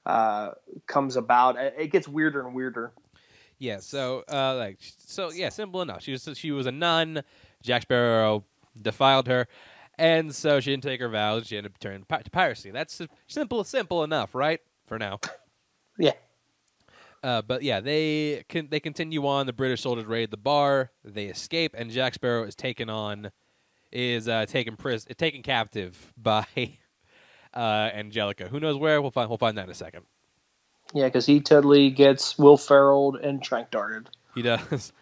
uh, comes about, it gets weirder and weirder. Yeah, so... Uh, like, so, yeah, simple enough. She was, she was a nun. Jack Sparrow... defiled her, and so she didn't take her vows. She ended up turning to piracy. That's simple, simple enough, right? For now. Yeah. Uh, but yeah, they can they continue on. The British soldiers raid the bar. They escape, and Jack Sparrow is taken on, is uh, taken pris- taken captive by uh, Angelica. Who knows where? We'll find we'll find that in a second. Yeah, because he totally gets Will Ferrelled and Trank darted. He does.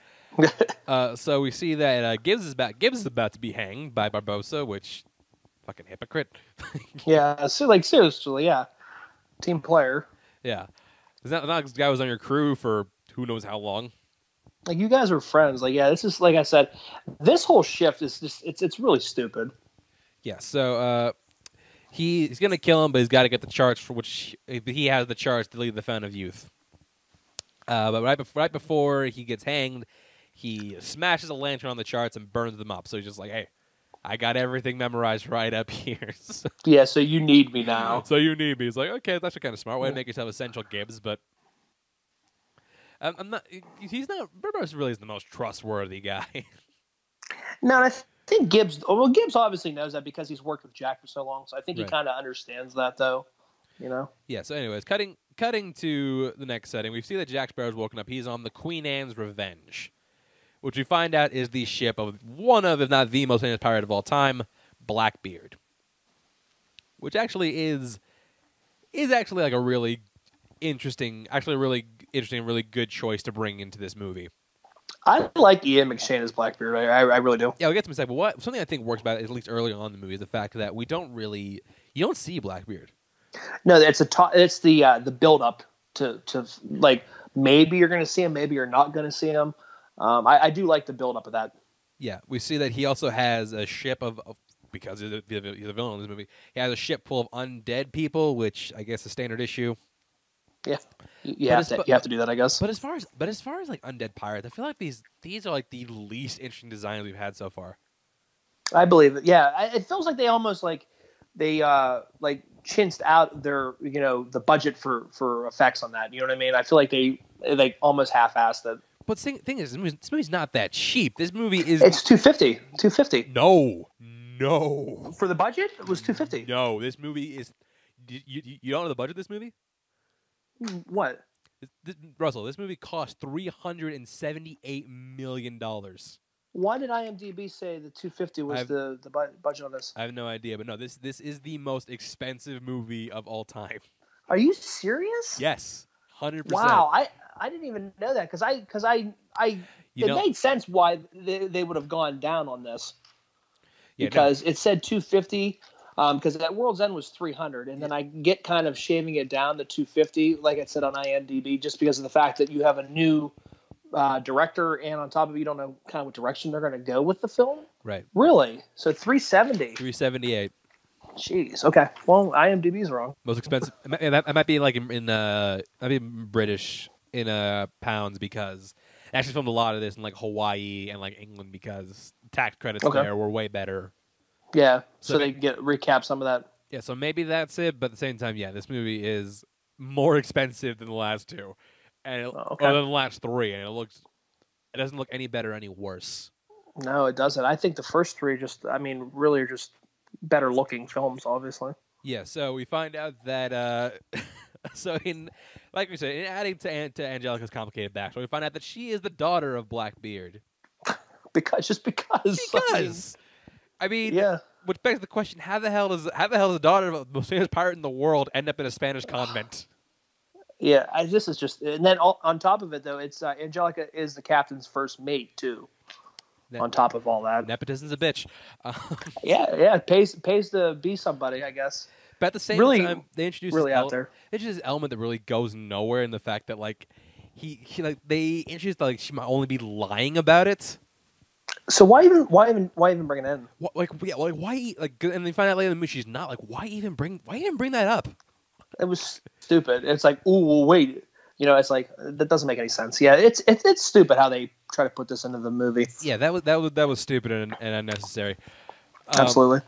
uh, so we see that uh, Gibbs is about Gibbs is about to be hanged by Barbosa, which fucking hypocrite. yeah, so, like seriously, yeah, team player. Yeah, is that not this guy was on your crew for who knows how long? Like you guys were friends. Like yeah, this is like I said, this whole shift is just it's it's really stupid. Yeah, so uh, he he's gonna kill him, but he's got to get the charge for which he has the charge to lead the Fountain of Youth. Uh, but right before right before he gets hanged. He smashes a lantern on the charts and burns them up. So he's just like, hey, I got everything memorized right up here. so, yeah, so you need me now. So you need me. He's like, okay, that's a kind of smart way to make yourself essential, Gibbs, but I'm, I'm not, he's not, Barbosa really is the most trustworthy guy. no, I think Gibbs, well, Gibbs obviously knows that because he's worked with Jack for so long. So I think right. he kind of understands that, though, you know? Yeah, so anyways, cutting, cutting to the next setting, we see that Jack Sparrow's woken up. He's on the Queen Anne's Revenge, which we find out is the ship of one of, if not the most famous pirate of all time, Blackbeard. Which actually is is actually like a really interesting, actually a really interesting, really good choice to bring into this movie. I like Ian McShane as Blackbeard. I, I, I really do. Yeah, we get to say, but what something I think works about it, at least early on in the movie, is the fact that we don't really you don't see Blackbeard. No, it's a t- it's the uh, the build up to to like maybe you're going to see him, maybe you're not going to see him. Um, I, I do like the build-up of that. Yeah, we see that he also has a ship of, of because he's a, he's a villain in this movie, he has a ship full of undead people, which I guess is a standard issue. Yeah, you have, to, fa- you have to do that, I guess. But as far as but as far as like undead pirates, I feel like these these are like the least interesting designs we've had so far. I believe it. Yeah, I, it feels like they almost like they uh, like chinsed out their you know the budget for for effects on that. You know what I mean? I feel like they like almost half-assed it. But the thing, thing is, this movie's, this movie's not that cheap. This movie is... It's two hundred fifty dollars. two hundred fifty dollars. No. No. For the budget, it was two hundred fifty dollars. No, this movie is... you, you, you don't know the budget of this movie? What? This, Russell, this movie cost three hundred seventy-eight million dollars. Why did IMDb say the two hundred fifty was I've, the, the bu budget on this? I have no idea, but no, this this is the most expensive movie of all time. Are you serious? Yes, one hundred percent. Wow, I, I didn't even know that because I, because I, I you it know, made sense why they, they would have gone down on this. Yeah, because no. It said two hundred fifty because um, that World's End was three hundred, and then I get kind of shaving it down to two hundred fifty, like I said on IMDb, just because of the fact that you have a new uh, director, and on top of it, you don't know kind of what direction they're going to go with the film. Right. Really? So three seventy. three seventy-eight. Jeez. Okay. Well, IMDb's wrong. Most expensive. I might be like in, in uh, I might be British in uh pounds because I actually filmed a lot of this in like Hawaii and like England because tax credits okay. there were way better. Yeah, so, so they get recap some of that. Yeah, so maybe that's it, but at the same time, yeah, this movie is more expensive than the last two, and it, oh, okay. or than the last three, and it looks, it doesn't look any better, any worse. No, it doesn't. I think the first three just, I mean, really are just better looking films, obviously. Yeah, so we find out that, uh, so in, like we said, in adding to to Angelica's complicated backstory, we find out that she is the daughter of Blackbeard. because just because because. I mean, yeah. Which begs the question: How the hell does how the hell does the daughter of the most famous pirate in the world end up in a Spanish convent? Yeah, I, this is just, and then all, on top of it, though, it's uh, Angelica is the captain's first mate too. Ne on top of all that, nepotism's a bitch. Um, yeah, yeah, it pays pays to be somebody, I guess. But at the same really, time, they introduce really out there. It's just an element that really goes nowhere, in the fact that like he, he like they introduced like she might only be lying about it. So why even why even why even bring it in? What, like yeah, like why like and they find out later in the movie she's not like why even bring why even bring that up? It was stupid. It's like ooh wait, you know, it's like that doesn't make any sense. Yeah, it's it, it's stupid how they try to put this into the movie. Yeah, that was that was that was stupid and, and unnecessary. Um, Absolutely.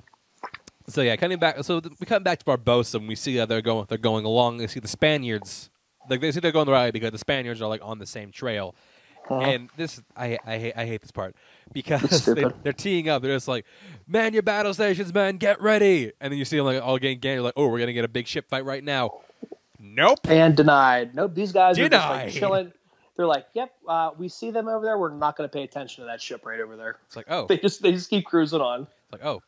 So yeah, coming back. So we come back to Barbosa and we see that they're going they're going along. They see the Spaniards like they see they're going the right way because the Spaniards are like on the same trail. Uh-huh. And this, I, I, I hate this part because they, they're teeing up. They're just like, man, your battle stations, man, get ready. And then you see them like all gang gang. You're like, oh, we're going to get a big ship fight right now. Nope. And denied. Nope. These guys denied. are just like chilling. They're like, yep, uh, we see them over there. We're not going to pay attention to that ship right over there. It's like, oh. They just, they just keep cruising on. It's like, oh.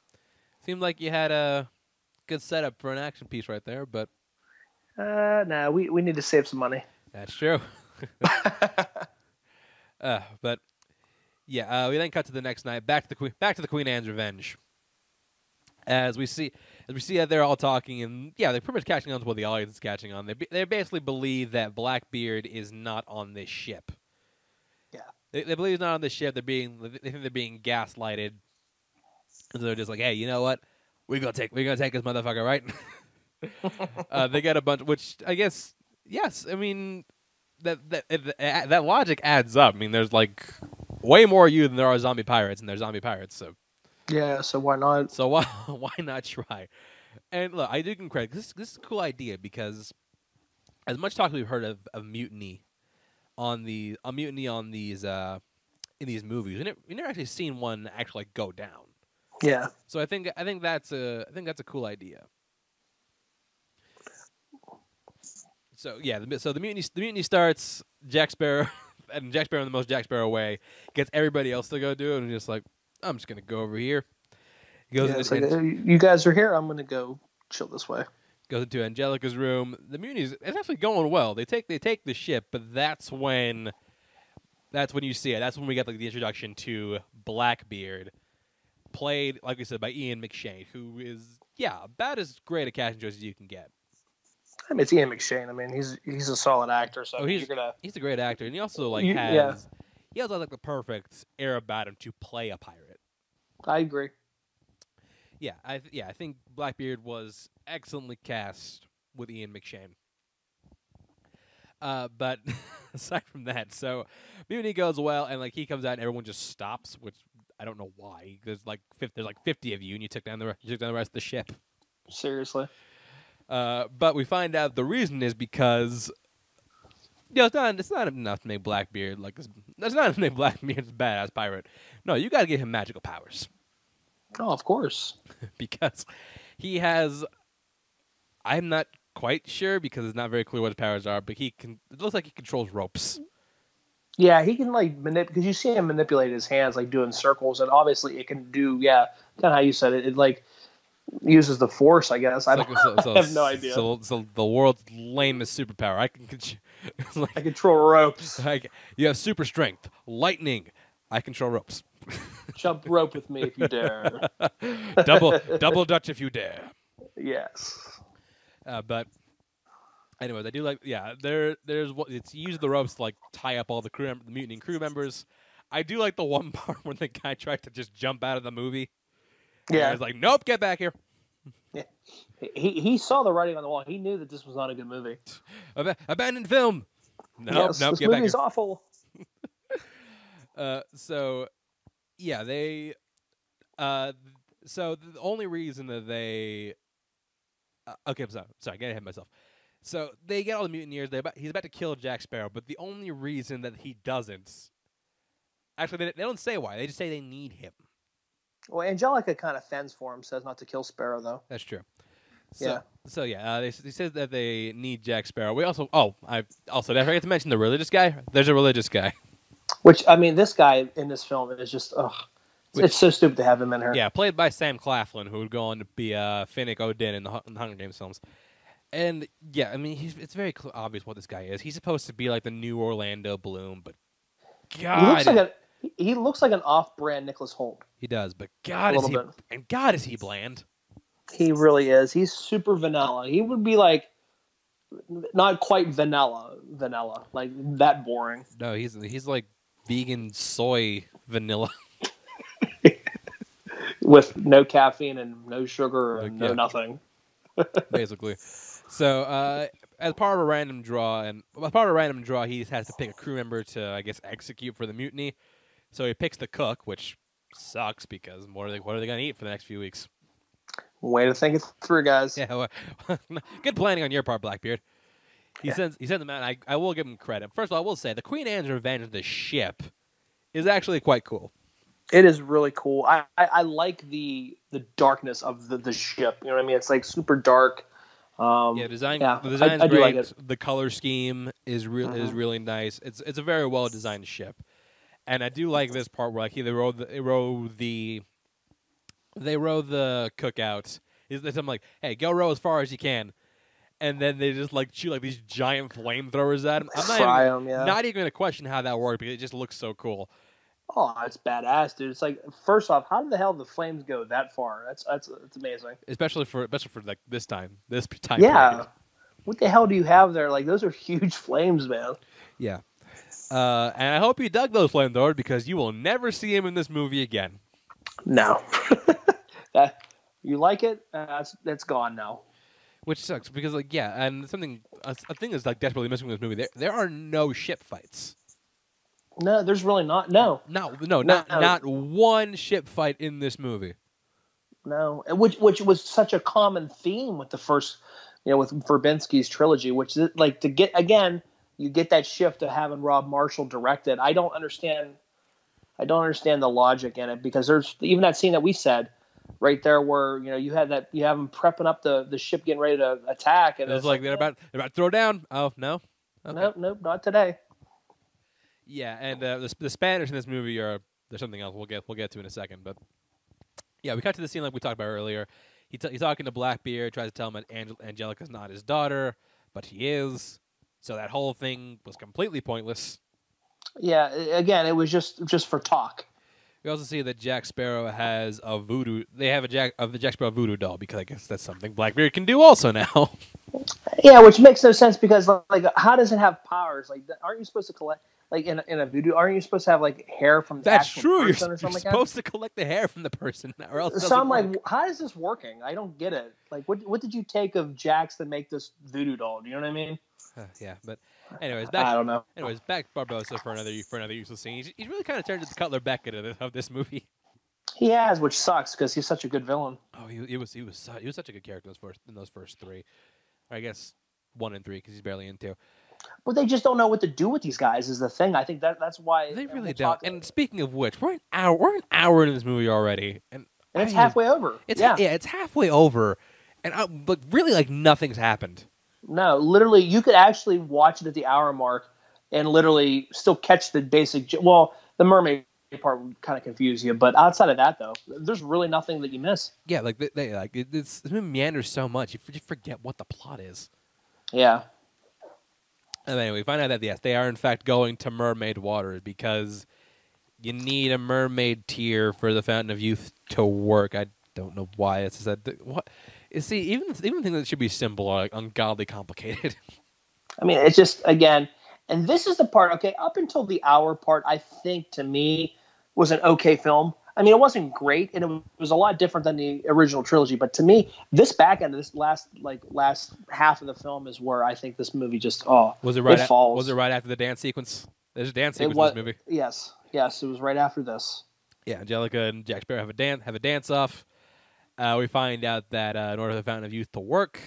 Seemed like you had a good setup for an action piece right there, but. Uh, nah, we, we need to save some money. That's true. Uh, but yeah, uh, we then cut to the next night, back to the Queen, back to the Queen Anne's Revenge. As we see, as we see that they're all talking, and yeah, they're pretty much catching on to what the audience is catching on. They they basically believe that Blackbeard is not on this ship. Yeah, they, they believe he's not on this ship. They're being, they think they're being gaslighted, and so they're just like, hey, you know what? We're gonna take, we're gonna take this motherfucker, right? uh, they got a bunch, which I guess, yes, I mean. That, that that logic adds up. I mean, there's like way more of you than there are zombie pirates, and there's zombie pirates. So yeah, so why not? So why why not try? And look, I do give credit. This this is a cool idea because as much talk as we've heard of, of mutiny on the a mutiny on these uh, in these movies, we've never, we've never actually seen one actually like, go down. Yeah. So I think I think that's a I think that's a cool idea. So yeah, the, so the mutiny the mutiny starts. Jack Sparrow and Jack Sparrow in the most Jack Sparrow way gets everybody else to go do it, and he's just like, I'm just gonna go over here. He goes. Yeah, into, it's like, hey, you guys are here. I'm gonna go chill this way. Goes into Angelica's room. The mutiny's it's actually going well. They take they take the ship, but that's when that's when you see it. That's when we get like the introduction to Blackbeard, played like we said by Ian McShane, who is yeah about as great a casting choice as you can get. I mean, it's Ian McShane. I mean, he's he's a solid actor. So oh, he's you're gonna... he's a great actor, and he also like has yeah. he also has like the perfect air about him to play a pirate. I agree. Yeah, I th yeah I think Blackbeard was excellently cast with Ian McShane. Uh, but aside from that, so mutiny goes well, and like he comes out, and everyone just stops, which I don't know why. There's like there's like fifty of you, and you took down the you took down the rest of the ship. Seriously. Uh, but we find out the reason is because, you know, it's not it's not enough to make Blackbeard like this. That's not enough to make Blackbeard a badass pirate. No, you got to give him magical powers. Oh, of course, because he has. I'm not quite sure because it's not very clear what his powers are, but he can. It looks like he controls ropes. Yeah, he can like manipulate because you see him manipulate his hands, like doing circles, and obviously it can do. Yeah, kind of how you said it. It like uses the force, I guess. I, don't, so, so, I have no idea. So, so the world's lamest superpower. I can. Like, I control ropes. I can, you have super strength, lightning. I control ropes. Jump rope with me if you dare. double double Dutch if you dare. Yes. Uh, but anyways, I do like yeah. There there's it's used the ropes to like tie up all the crew the mutinying crew members. I do like the one part when the guy tried to just jump out of the movie. Yeah, I was like, nope, get back here. Yeah. He he saw the writing on the wall. He knew that this was not a good movie. Ab- abandoned film. No, nope, yes, nope, this get movie's back here. Awful. Uh, so, yeah, they, uh, so the only reason that they, uh, okay, I'm sorry, sorry, I got ahead of myself. So they get all the mutineers, they about, he's about to kill Jack Sparrow, but the only reason that he doesn't, actually, they, they don't say why, they just say they need him. Well, Angelica kind of fends for him, says not to kill Sparrow, though. That's true. So, yeah. So, yeah, uh, they, they said that they need Jack Sparrow. We also, oh, I also, did I forget to mention the religious guy? There's a religious guy. Which, I mean, this guy in this film is just, ugh. Which, it's so stupid to have him in her. Yeah, played by Sam Claflin, who would go on to be uh, Finnick O'Din in the, in the Hunger Games films. And, yeah, I mean, he's, it's very cl- obvious what this guy is. He's supposed to be like the new Orlando Bloom, but God. He looks like, a, he looks like an off-brand Nicholas Holt. He does, but God is he, and God is he bland. He really is. He's super vanilla. He would be like, not quite vanilla, vanilla, like that boring. No, he's he's like vegan soy vanilla with no caffeine and no sugar and like, no yeah. nothing, basically. So, uh, as part of a random draw, and as part of a random draw, he just has to pick a crew member to, I guess, execute for the mutiny. So he picks the cook, which sucks because what are they what are they gonna eat for the next few weeks? Way to think it through, guys. Yeah, well, good planning on your part, Blackbeard. He yeah. sends he sends them out, and I, I will give him credit. First of all, I will say, the Queen Anne's Revenge of the ship is actually quite cool. It is really cool. I, I, I like the the darkness of the, the ship. You know what I mean? It's like super dark. Um, yeah, design, yeah, the design's I, I great. Like it. The color scheme is, re- mm-hmm. is really nice. It's it's a very well-designed ship. And I do like this part where like, he, they rode the... They rode the They row the cook out. I'm like, hey, go row as far as you can. And then they just like shoot like these giant flamethrowers at him. I'm not Fry even, them, yeah. not even going to question how that worked because it just looks so cool. Oh, it's badass, dude. It's like, first off, how did the hell the flames go that far? That's that's it's amazing. Especially for especially for like this time. This time Yeah. period. What the hell do you have there? Like those are huge flames, man. Yeah. Uh, and I hope you dug those flamethrowers because you will never see him in this movie again. No. That, you like it? Uh, that's, that's gone now. Which sucks because, like, yeah, and something a, a thing that's like desperately missing with this movie. There, there are no ship fights. No, there's really not. No, not no, no not no. not one ship fight in this movie. No, which which was such a common theme with the first, you know, with Verbinski's trilogy. Which is, like to get again, you get that shift of having Rob Marshall direct it. I don't understand. I don't understand the logic in it because there's even that scene that we said. Right there, where you know you had that, you have them prepping up the, the ship, getting ready to attack, and it was it's like, like they're about they're about to throw down. Oh no, okay. nope, nope, not today. Yeah, and uh, the the Spanish in this movie are there's something else we'll get we'll get to in a second, but yeah, we cut to the scene like we talked about earlier. He t- he's talking to Blackbeard, tries to tell him that Angel- Angelica's not his daughter, but he is. So that whole thing was completely pointless. Yeah, again, it was just just for talk. We also see that Jack Sparrow has a voodoo. They have a Jack of the Jack Sparrow voodoo doll because I guess that's something Blackbeard can do also now. Yeah, which makes no sense because like, how does it have powers? Like, aren't you supposed to collect like in a, in a voodoo? Aren't you supposed to have like hair from the that's actual true. Person you're, or something? You're like supposed that? To collect the hair from the person, or else. So I'm like, work. How is this working? I don't get it. Like, what what did you take of Jack's to make this voodoo doll? Do you know what I mean? Uh, yeah, but anyways, back, I don't know. Anyways, back to Barbosa for another for another useless scene. He's, he's really kind of turned into the Cutler Beckett of this, of this movie. He has, which sucks because he's such a good villain. Oh, he, he was he was he was such a good character in those first in those first three, or I guess one and three because he's barely in two. But they just don't know what to do with these guys is the thing. I think that that's why they really don't. And speaking of which, we're an hour we're an hour into this movie already, and, and it's halfway over. It's yeah. yeah, it's halfway over. and I, but really, like, nothing's happened. No, literally, you could actually watch it at the hour mark and literally still catch the basic. Well, the mermaid part would kind of confuse you, but outside of that, though, there's really nothing that you miss. Yeah, like they, they like it, it's, it meanders so much, you forget what the plot is. Yeah. And anyway, we find out that yes, they are in fact going to mermaid water because you need a mermaid tier for the Fountain of Youth to work. I don't know why it's that. What you see, even even things that should be simple are like ungodly complicated. I mean, it's just again, and this is the part. Okay, up until the hour part, I think to me was an okay film. I mean, it wasn't great, and it was a lot different than the original trilogy. But to me, this back end of this last like last half of the film is where I think this movie just oh was it right it at, falls. Was it right after the dance sequence? There's a dance sequence was, in this movie. Yes, yes, it was right after this. Yeah, Angelica and Jack Sparrow have a dance have a dance off. Uh, we find out that uh, in order for the Fountain of Youth to work,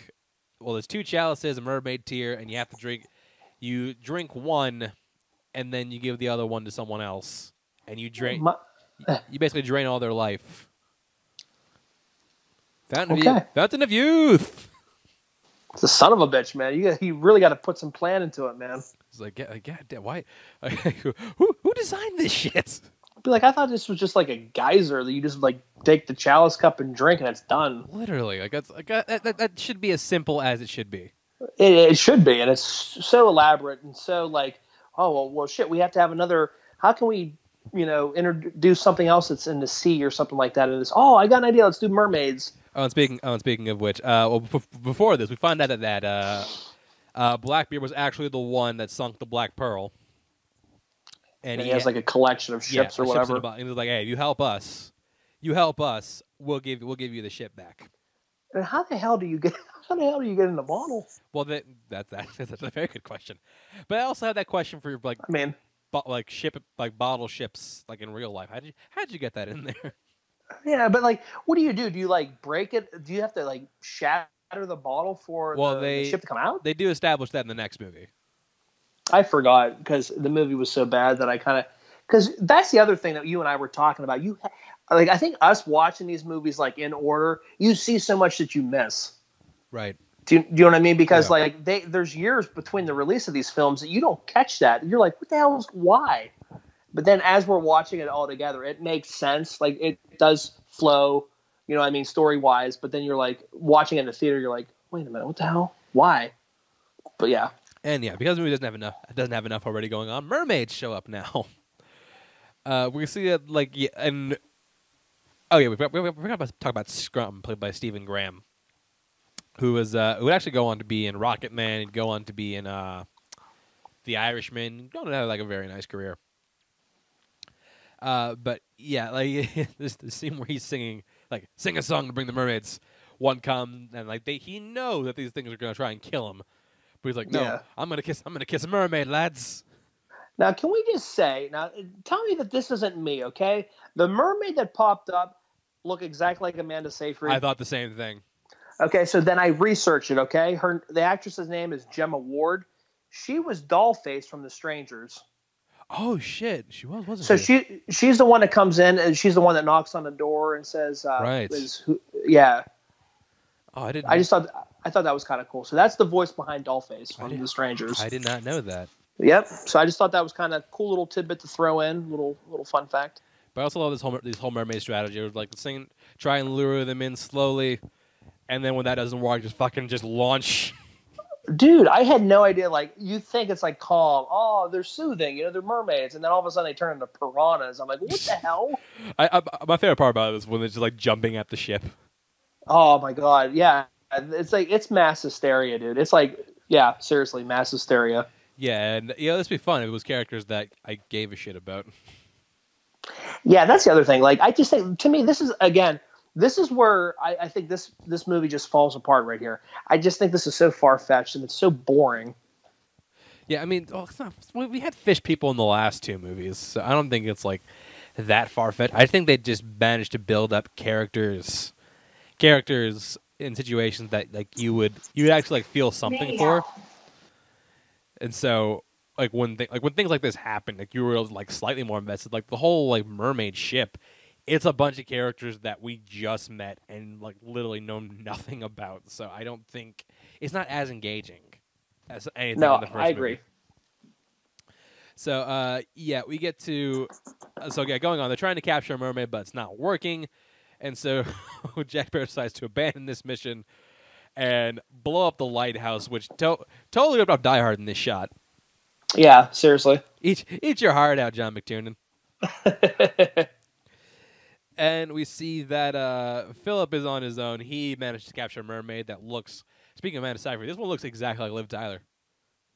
well, there's two chalices, a mermaid tier, and you have to drink. You drink one, and then you give the other one to someone else, and you drink. My You basically drain all their life. Fountain okay. of Youth. Fountain of Youth. It's a son of a bitch, man. You got, you really got to put some plan into it, man. It's like, God, God damn, why? who who designed this shit? I'd be like, I thought this was just like a geyser that you just like take the chalice cup and drink, and it's done. Literally, like that's like that. That, that should be as simple as it should be. It, it should be, and it's so elaborate and so like, oh well, well, shit. We have to have another. How can we? You know, introduce something else that's in the sea or something like that. And it's, oh, I got an idea. Let's do mermaids. Oh, and speaking, oh, and speaking of which, uh, well, b before this, we find out that, that uh, uh, Blackbeard was actually the one that sunk the Black Pearl. And, and he, he has like a collection of ships yeah, or whatever. Ships and he was like, hey, if you help us, you help us, we'll give, we'll give you the ship back. And how the hell do you get? How the hell do you get in the bottle? Well, that, that, that that's a very good question. But I also have that question for your like. I mean. Bo like ship, like bottle ships, like in real life. How did you, how did you get that in there? Yeah, but like, what do you do? Do you like break it? Do you have to like shatter the bottle for well, the, they, the ship to come out? They do establish that in the next movie. I forgot because the movie was so bad that I kind of because that's the other thing that you and I were talking about. You like I think us watching these movies like in order, you see so much that you miss. Right. Do you, do you know what I mean? Because yeah. like they, there's years between the release of these films that you don't catch that. You're like, what the hell is why? But then as we're watching it all together, it makes sense. Like it does flow, you know what I mean, story wise. But then you're like watching it in the theater, you're like, wait a minute, what the hell? Why? But yeah. And yeah, because the movie doesn't have enough, it doesn't have enough already going on. Mermaids show up now. Uh, we see that like yeah, and oh yeah, we we we're gonna talk about Scrum, played by Stephen Graham. Who was uh, who would actually go on to be in Rocket Man? He'd go on to be in uh, The Irishman. Don't have like a very nice career. Uh, but yeah, like this the scene where he's singing like sing a song to bring the mermaids. One comes and like they he knows that these things are gonna try and kill him, but he's like, no, yeah. I'm gonna kiss I'm gonna kiss a mermaid, lads. Now, can we just say now? Tell me that this isn't me, okay? The mermaid that popped up looked exactly like Amanda Seyfried. I thought the same thing. Okay, so then I researched it, okay? Her, the actress's name is Gemma Ward. She was Dollface from The Strangers. Oh, shit. She was, wasn't so she? So she, she's the one that comes in, and she's the one that knocks on the door and says... Uh, right. Is who, yeah. Oh, I didn't... I just thought, I thought that was kind of cool. So that's the voice behind Dollface from The Strangers. I did not know that. Yep. So I just thought that was kind of a cool little tidbit to throw in, little little fun fact. But I also love this whole, this whole mermaid strategy. It was like, sing, try and lure them in slowly... And then when that doesn't work, just fucking just launch. Dude, I had no idea. Like, you think it's like calm. Oh, they're soothing. You know, they're mermaids. And then all of a sudden they turn into piranhas. I'm like, what the hell? I, I, my favorite part about it is when they're just like jumping at the ship. Oh, my God. Yeah. It's like, it's mass hysteria, dude. It's like, yeah, seriously, mass hysteria. Yeah. And, you know, this would be fun if it was characters that I gave a shit about. Yeah, that's the other thing. Like, I just think, to me, this is, again, this is where I, I think this this movie just falls apart right here. I just think this is so far-fetched and it's so boring. Yeah, I mean, oh, it's not, we had fish people in the last two movies, so I don't think it's like that far-fetched. I think they just managed to build up characters, characters in situations that like you would you would actually like feel something yeah. for. And so, like when they, like when things like this happened, like you were like slightly more invested. Like the whole like mermaid ship. it's a bunch of characters that we just met and like literally know nothing about. So I don't think it's not as engaging as anything. No, in the first I agree. Movie. So uh, yeah, we get to so yeah, going on. They're trying to capture a mermaid, but it's not working, and so Jack Sparrow decides to abandon this mission and blow up the lighthouse, which to- totally ripped off Die Hard in this shot. Yeah, seriously. Eat eat your heart out, John McTiernan. And we see that uh, Philip is on his own. He managed to capture a mermaid that looks, speaking of Amanda Seyfried, this one looks exactly like Liv Tyler.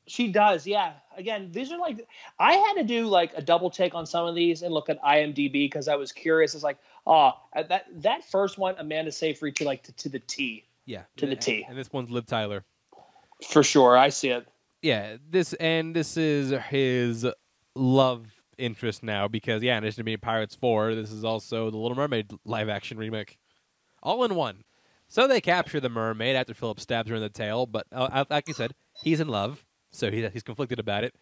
She does, yeah. Again, these are like, I had to do like a double take on some of these and look at I M D B because I was curious. It's like, oh, that that first one, Amanda Seyfried to like to, to the T. Yeah. To the and, T. And this one's Liv Tyler. For sure. I see it. Yeah. This, and this is his love interest now because, yeah, in addition to being Pirates four, this is also the Little Mermaid live action remake. All in one. So they capture the mermaid after Philip stabs her in the tail, but uh, like you said, he's in love. So he, he's conflicted about it.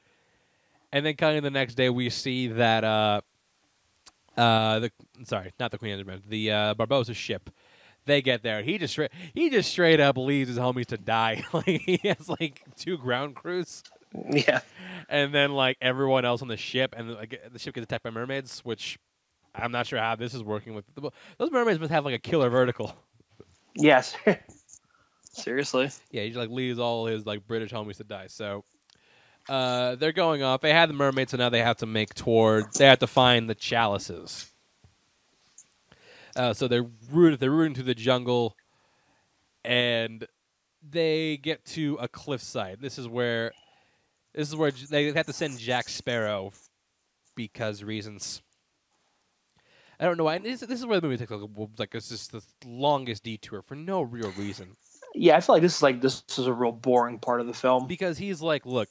And then kind of the next day, we see that, uh, uh, the sorry, not the Queen Anne's Mermaid, the uh, Barbossa ship. They get there. He just straight, he just straight up leaves his homies to die. Like he has like two ground crews. Yeah. And then like everyone else on the ship, and like the ship gets attacked by mermaids, which I'm not sure how this is working with. Those mermaids must have like a killer vertical. Yes. Seriously. Yeah, he just like leaves all his like British homies to die. So uh, they're going off. They had the mermaids, so now they have to make toward. They have to find the chalices. Uh, so they're rooted, they're rooted into the jungle, and they get to a cliffside. This is where, this is where they have to send Jack Sparrow because reasons. I don't know why. And this, this is where the movie takes like, like it's just the longest detour for no real reason. Yeah, I feel like this is like this is a real boring part of the film because he's like, look,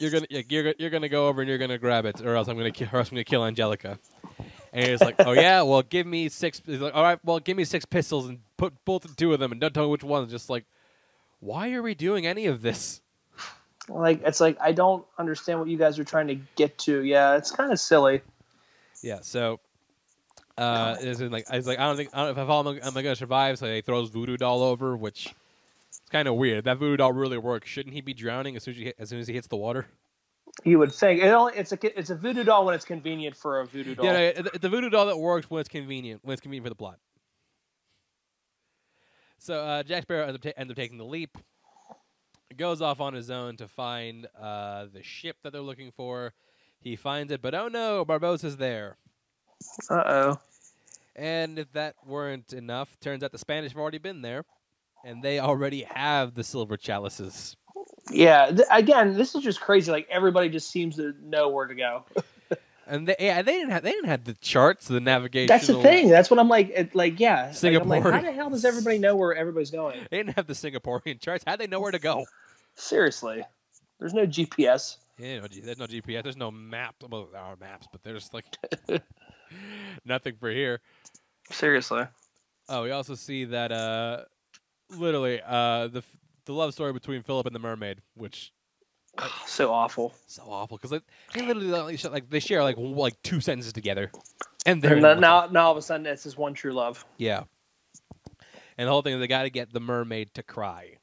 you're gonna you're you're gonna go over and you're gonna grab it, or else I'm gonna kill, or else I'm gonna kill Angelica. And he's like, "Oh yeah, well give me six." He's like, "All right, well give me six pistols and put both and two of them, and don't tell me which one." Just like, why are we doing any of this? Like, it's like I don't understand what you guys are trying to get to. Yeah, it's kind of silly. Yeah. So, uh, it's like I was like, I don't think I don't know if I follow him, am I gonna survive? So he throws voodoo doll over, which it's kind of weird. If that voodoo doll really works, shouldn't he be drowning as soon as he, as soon as he hits the water? You would think. It only, it's a it's a voodoo doll when it's convenient for a voodoo doll. Yeah, no, the, the voodoo doll that works when it's convenient, when it's convenient for the plot. So uh, Jack Sparrow ends up, ta- ends up taking the leap, goes off on his own to find uh, the ship that they're looking for. He finds it, but oh no, Barbossa's there. Uh-oh. And if that weren't enough, turns out the Spanish have already been there, and they already have the silver chalices. Yeah, th- again, this is just crazy. Like everybody just seems to know where to go. And they, yeah, they didn't have they didn't have the charts, the navigation. That's the thing. That's what I'm like. It, like yeah, Singapore. Like, like, how the hell does everybody know where everybody's going? They didn't have the Singaporean charts. How'd they know where to go? Seriously, there's no G P S. Yeah, no, there's no G P S. There's no map. Well, there are maps, but there's like nothing for here. Seriously. Oh, we also see that uh, literally uh, the. The love story between Philip and the mermaid, which like, so awful, so awful, because like, they literally like they share like like two sentences together, and they're and then, now now all of a sudden it's this one true love. Yeah, and the whole thing is they got to get the mermaid to cry,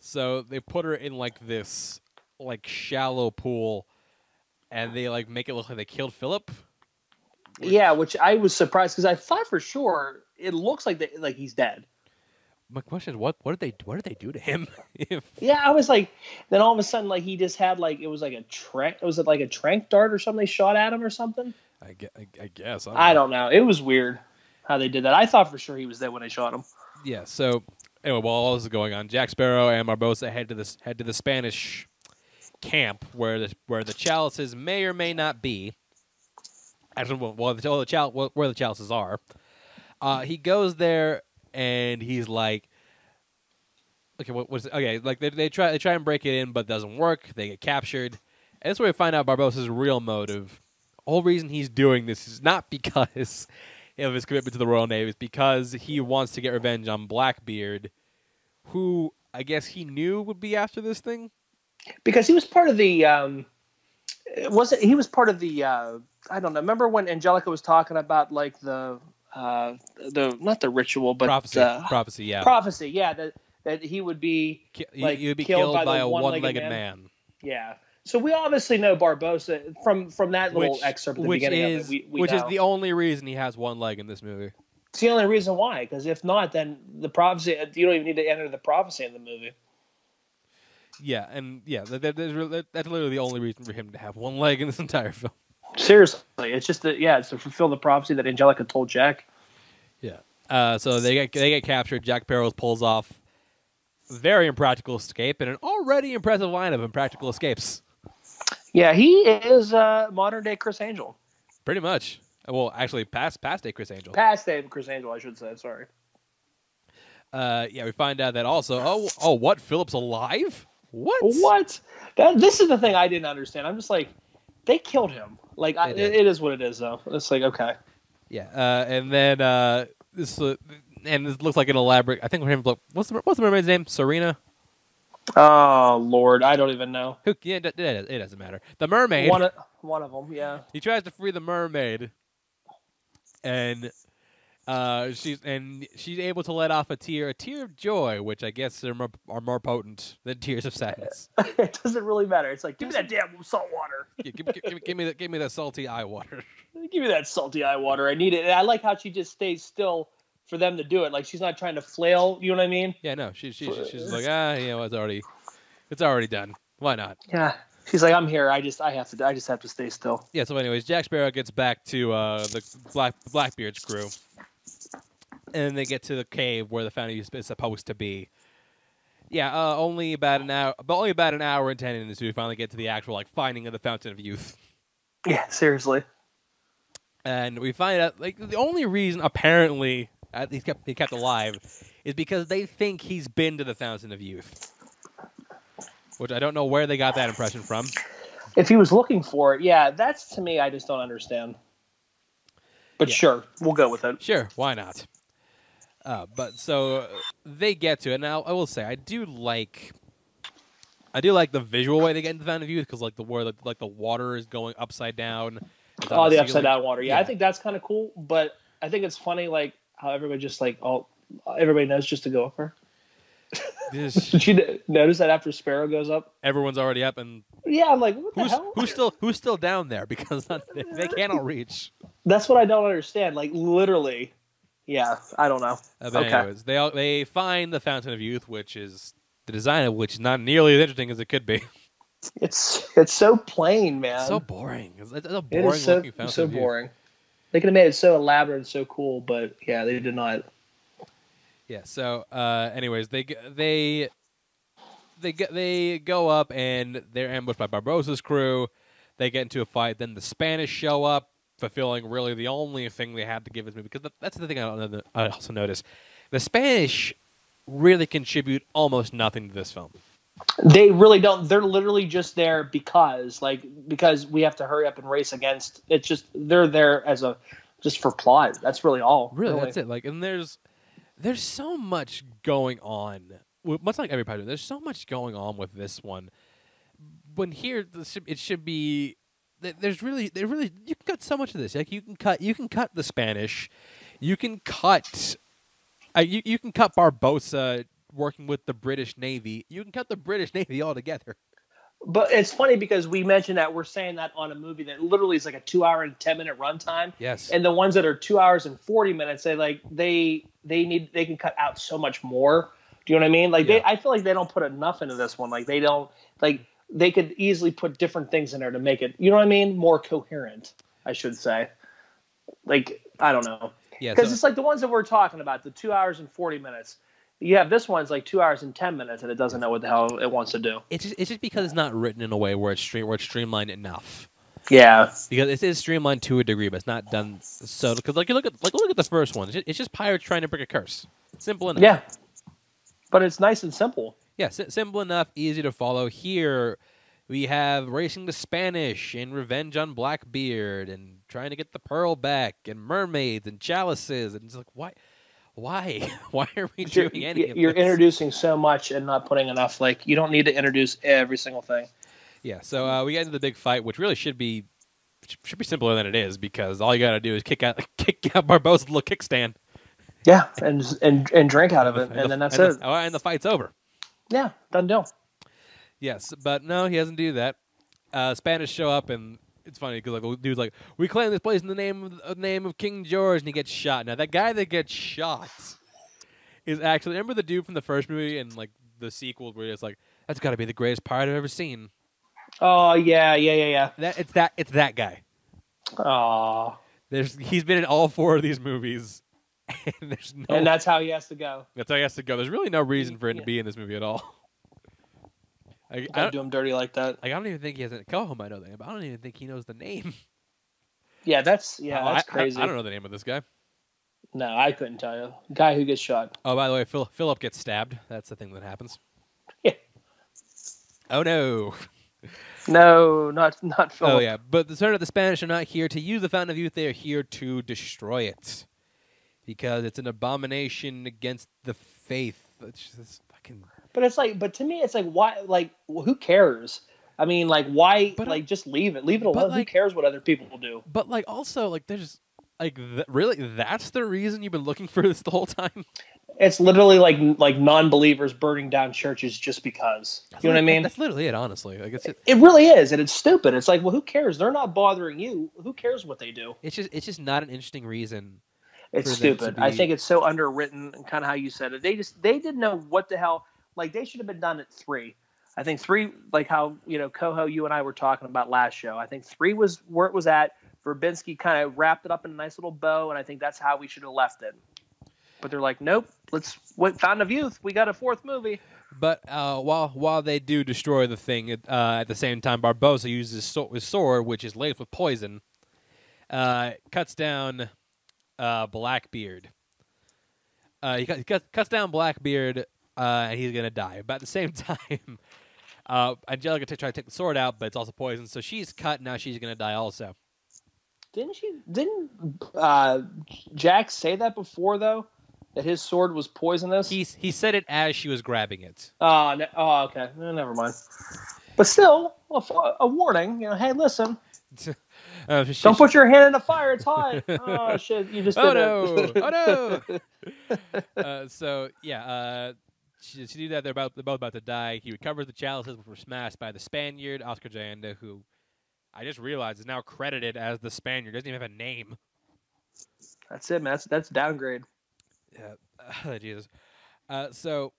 so they put her in like this like shallow pool, and they like make it look like they killed Philip. Which... Yeah, which I was surprised because I thought for sure it looks like they, like he's dead. My question is, what what did they what did they do to him? If... Yeah, I was like, then all of a sudden, like he just had like it was like a trank, was it like a trank dart or something? They shot at him or something. I guess. I, I, guess, I, don't, I know. don't know. It was weird how they did that. I thought for sure he was there when they shot him. Yeah. So anyway, while all this is going on, Jack Sparrow and Barbossa head to the head to the Spanish camp where the where the chalices may or may not be. I don't know. Well, the chal where the chalices are. Uh, he goes there. And he's like, okay, what was okay? Like they they try they try and break it in, but it doesn't work. They get captured, and that's where we find out Barbossa's real motive. The whole reason he's doing this is not because of his commitment to the Royal Navy; it's because he wants to get revenge on Blackbeard, who I guess he knew would be after this thing. Because he was part of the um, wasn't he was part of the uh, I don't know. Remember when Angelica was talking about like the. uh, the not the ritual, but prophecy. Uh, prophecy, yeah, prophecy, yeah. That that he would be Ki- like he would be killed, killed by, by the a one-legged, one-legged man. man. Yeah. So we obviously know Barbosa from from that little which, excerpt at the beginning is, of it. We, we which know. is the only reason he has one leg in this movie. It's the only reason why, because if not, then the prophecy, you don't even need to enter the prophecy in the movie. Yeah, and yeah, that, that, that, that's literally the only reason for him to have one leg in this entire film. Seriously, it's just that, yeah, it's to fulfill the prophecy that Angelica told Jack. Yeah, uh, so they get they get captured. Jack Barrows pulls off a very impractical escape and an already impressive line of impractical escapes. Yeah, he is uh, modern day Chris Angel. Pretty much. Well, actually, past past day Chris Angel. Past day Chris Angel, I should say. Sorry. Uh, yeah, we find out that also. Oh, oh, what? Philip's alive? What? What? That, this is the thing I didn't understand. I'm just like, they killed him. Like, I, it, it is what it is, though. It's like, okay. Yeah, uh, and then uh, this uh, and this looks like an elaborate. I think her name. What's the what's the mermaid's name? Serena. Oh Lord, I don't even know. Who? Yeah, it, it doesn't matter. The mermaid. One of, one of them. Yeah. He tries to free the mermaid. And uh, she's and she's able to let off a tear, a tear of joy, which I guess are more, are more potent than tears of sadness. It doesn't really matter. It's like, give me that damn salt water. Yeah, give, give, give, give me that. Give me that salty eye water. Give me that salty eye water. I need it. And I like how she just stays still for them to do it. Like she's not trying to flail. You know what I mean? Yeah. No. She, she, she she's like, ah, you know, it's already, it's already done. Why not? Yeah. She's like, I'm here. I just, I have to. I just have to stay still. Yeah. So, anyways, Jack Sparrow gets back to uh, the Black Blackbeard's crew, and they get to the cave where the foundry is supposed to be. Yeah. Uh, only about an hour, but only about an hour and ten in this, we finally get to the actual like finding of the Fountain of Youth. Yeah. Seriously. And we find out like the only reason apparently uh, he's kept he kept alive is because they think he's been to the Fountain of Youth. Which I don't know where they got that impression from. If he was looking for it, yeah, that's to me I just don't understand. But yeah. Sure, we'll go with it. Sure, why not? Uh, but so they get to it. Now I will say I do like, I do like the visual way they get into the Fountain of Youth because like the where like the water is going upside down. Oh, the, the upside down water. Yeah, yeah, I think that's kind of cool. But I think it's funny like how everybody just like all everybody knows just to go up her. This, did you notice that after Sparrow goes up, everyone's already up, and yeah, I'm like, what the who's, hell? Who's still who's still down there because they can't all reach. That's what I don't understand. Like literally, yeah, I don't know. Uh, but okay, anyways, they all, they find the Fountain of Youth, which is the design of which is not nearly as interesting as it could be. It's it's so plain, man. It's so boring. It's, it's a boring it is so, looking Fountain so of boring. Youth. They could have made it so elaborate and so cool, but yeah, they did not. Yeah. So, uh, anyways, they they they they go up and they're ambushed by Barbosa's crew. They get into a fight. Then the Spanish show up, fulfilling really the only thing they had to give this movie. Because that's the thing I don't know. I also noticed the Spanish really contribute almost nothing to this film. They really don't. They're literally just there because, like, because we have to hurry up and race against. It's just they're there as a just for plot. That's really all. Really, really. That's it. Like, and there's. There's so much going on. Much like every project, there's so much going on with this one. When here, it should be. There's really, there really, you can cut so much of this. Like you can cut, you can cut the Spanish, you can cut, uh, you you can cut Barbosa working with the British Navy. You can cut the British Navy altogether. But it's funny because we mentioned that we're saying that on a movie that literally is like a two-hour and ten-minute runtime. Yes. And the ones that are two hours and forty minutes, they like they they need they can cut out so much more. Do you know what I mean? Like yeah. they, I feel like they don't put enough into this one. Like they don't like they could easily put different things in there to make it. You know what I mean? More coherent, I should say. Like I don't know. Yeah. Because so, it's like the ones that we're talking about, the two hours and forty minutes. You have this one's like two hours and ten minutes, and it doesn't know what the hell it wants to do. It's just, it's just because it's not written in a way where it's stream where it's streamlined enough. Yeah, because it is streamlined to a degree, but it's not done so. Because like you look at like look at the first one, it's just, it's just pirates trying to break a curse. Simple enough. Yeah, but it's nice and simple. Yeah, si- simple enough, easy to follow. Here we have racing the Spanish and revenge on Blackbeard and trying to get the pearl back and mermaids and chalices and it's like why. Why? Why are we doing you're, any of You're this? Introducing so much and not putting enough. Like, you don't need to introduce every single thing. Yeah, so uh, we get into the big fight, which really should be should be simpler than it is, because all you got to do is kick out kick out Barbosa's little kickstand. Yeah, and and and drink out of it, and, and the, then that's and it. The, and the fight's over. Yeah, done deal. Yes, but no, he doesn't do that. Uh, Spanish show up, and it's funny because like a dude's like, "We claim this place in the name of the name of King George," and he gets shot. Now that guy that gets shot is actually remember the dude from the first movie and like the sequel where it's like, "That's got to be the greatest pirate I've ever seen." Oh yeah, yeah, yeah, yeah. That it's that it's that guy. Aww. There's he's been in all four of these movies. And, there's no, and that's how he has to go. That's how he has to go. There's really no reason for him yeah. to be in this movie at all. I, I don't do him dirty like that. Like I don't even think he has a co-home. I know that, but I don't even think he knows the name. Yeah, that's yeah, uh, that's I, crazy. I, I don't know the name of this guy. No, I couldn't tell you. Guy who gets shot. Oh, by the way, Phil, Philip gets stabbed. That's the thing that happens. Yeah. Oh no. No, not not Philip. Oh yeah, but the sort of the Spanish are not here to use the Fountain of Youth. They are here to destroy it. Because it's an abomination against the faith. It's just fucking. But it's like, but to me, it's like, why? Like, who cares? I mean, like, why? But like, I, just leave it, leave it alone. Like, who cares what other people will do? But like, also, like, there's like, th really, that's the reason you've been looking for this the whole time. It's literally like, like non-believers burning down churches just because. That's you know like, what I mean? That's literally it, honestly. Like, it's it, it really is, and it's stupid. It's like, well, who cares? They're not bothering you. Who cares what they do? It's just, it's just not an interesting reason. It's stupid. I think it's so underwritten, and kind of how you said it. They just they didn't know what the hell. Like they should have been done at three. I think three, like how you know Coho, you and I were talking about last show. I think three was where it was at. Verbinski kind of wrapped it up in a nice little bow, and I think that's how we should have left it. But they're like, nope. Let's wait, Fountain of Youth. We got a fourth movie. But uh, while while they do destroy the thing, uh, at the same time, Barbosa uses his sword, his sword which is laced with poison. Uh, cuts down. Uh, Blackbeard. Uh, he cuts, cuts down Blackbeard, uh, and he's gonna die. About the same time, uh, Angelica t tried to take the sword out, but it's also poisoned, so she's cut. Now she's gonna die also. Didn't she? Didn't uh, Jack say that before though? That his sword was poisonous. He he said it as she was grabbing it. Oh, no, oh, okay. No, never mind. But still, a, a warning. You know, hey, listen. Uh, she, Don't she, put your hand in the fire. It's hot. Oh shit! You just oh no! Oh no! uh, so yeah, uh, she, she knew that they're about they're both about to die. He recovers the chalices, which were smashed by the Spaniard Oscar Jayanda, who I just realized is now credited as the Spaniard. Doesn't even have a name. That's it, man. That's that's downgrade. Yeah. Oh, Jesus. Uh, so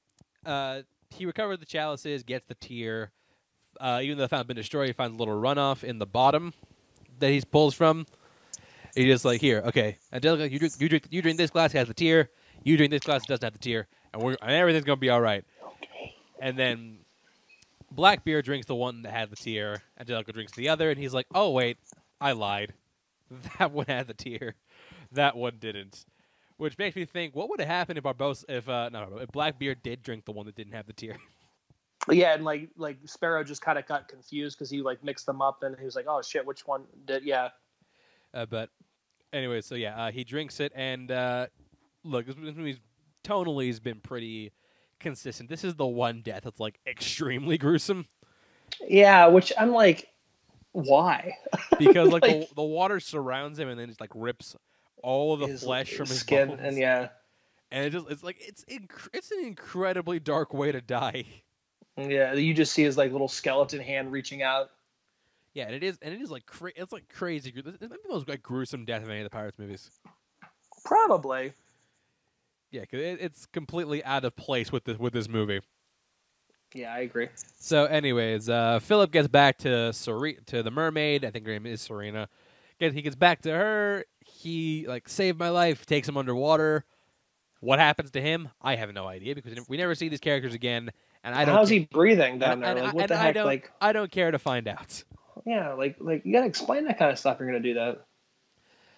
uh, he recovered the chalices, gets the tear. Uh, even though the fountain been destroyed, he finds a little runoff in the bottom that he pulls from. He's just like, here, okay, Angelica, you drink, you drink, you drink this glass, it has the tear. You drink this glass, it doesn't have the tear, and we're and everything's gonna be all right. Okay. And then Blackbeard drinks the one that had the tear. Angelica drinks the other, and he's like, oh wait, I lied. That one had the tear. That one didn't. Which makes me think, what would have happened if Barbosa, if uh, no, if Blackbeard did drink the one that didn't have the tear? Yeah, and like like Sparrow just kind of got confused because he like mixed them up and he was like, "Oh shit, which one did?" Yeah. Uh, but anyway, so yeah, uh, he drinks it and uh, look, this movie's tonally has been pretty consistent. This is the one death that's like extremely gruesome. Yeah, which I'm like, why? Because like, like the, the water surrounds him and then just like rips all of the his, flesh his from his skin bones. And yeah, and it just it's like it's inc it's an incredibly dark way to die. Yeah, you just see his like little skeleton hand reaching out. Yeah, and it is, and it is like cra it's like crazy. It's the most like gruesome death of any of the Pirates movies. Probably. Yeah, because it, it's completely out of place with this with this movie. Yeah, I agree. So, anyways, uh, Philip gets back to Serena, to the mermaid. I think her name is Serena. He gets back to her. He like saved my life. Takes him underwater. What happens to him? I have no idea because we never see these characters again. And I don't How's he breathing down and, there? And, like, what the heck? I don't, like, I don't care to find out. Yeah, like, like you gotta explain that kind of stuff. You're gonna do that.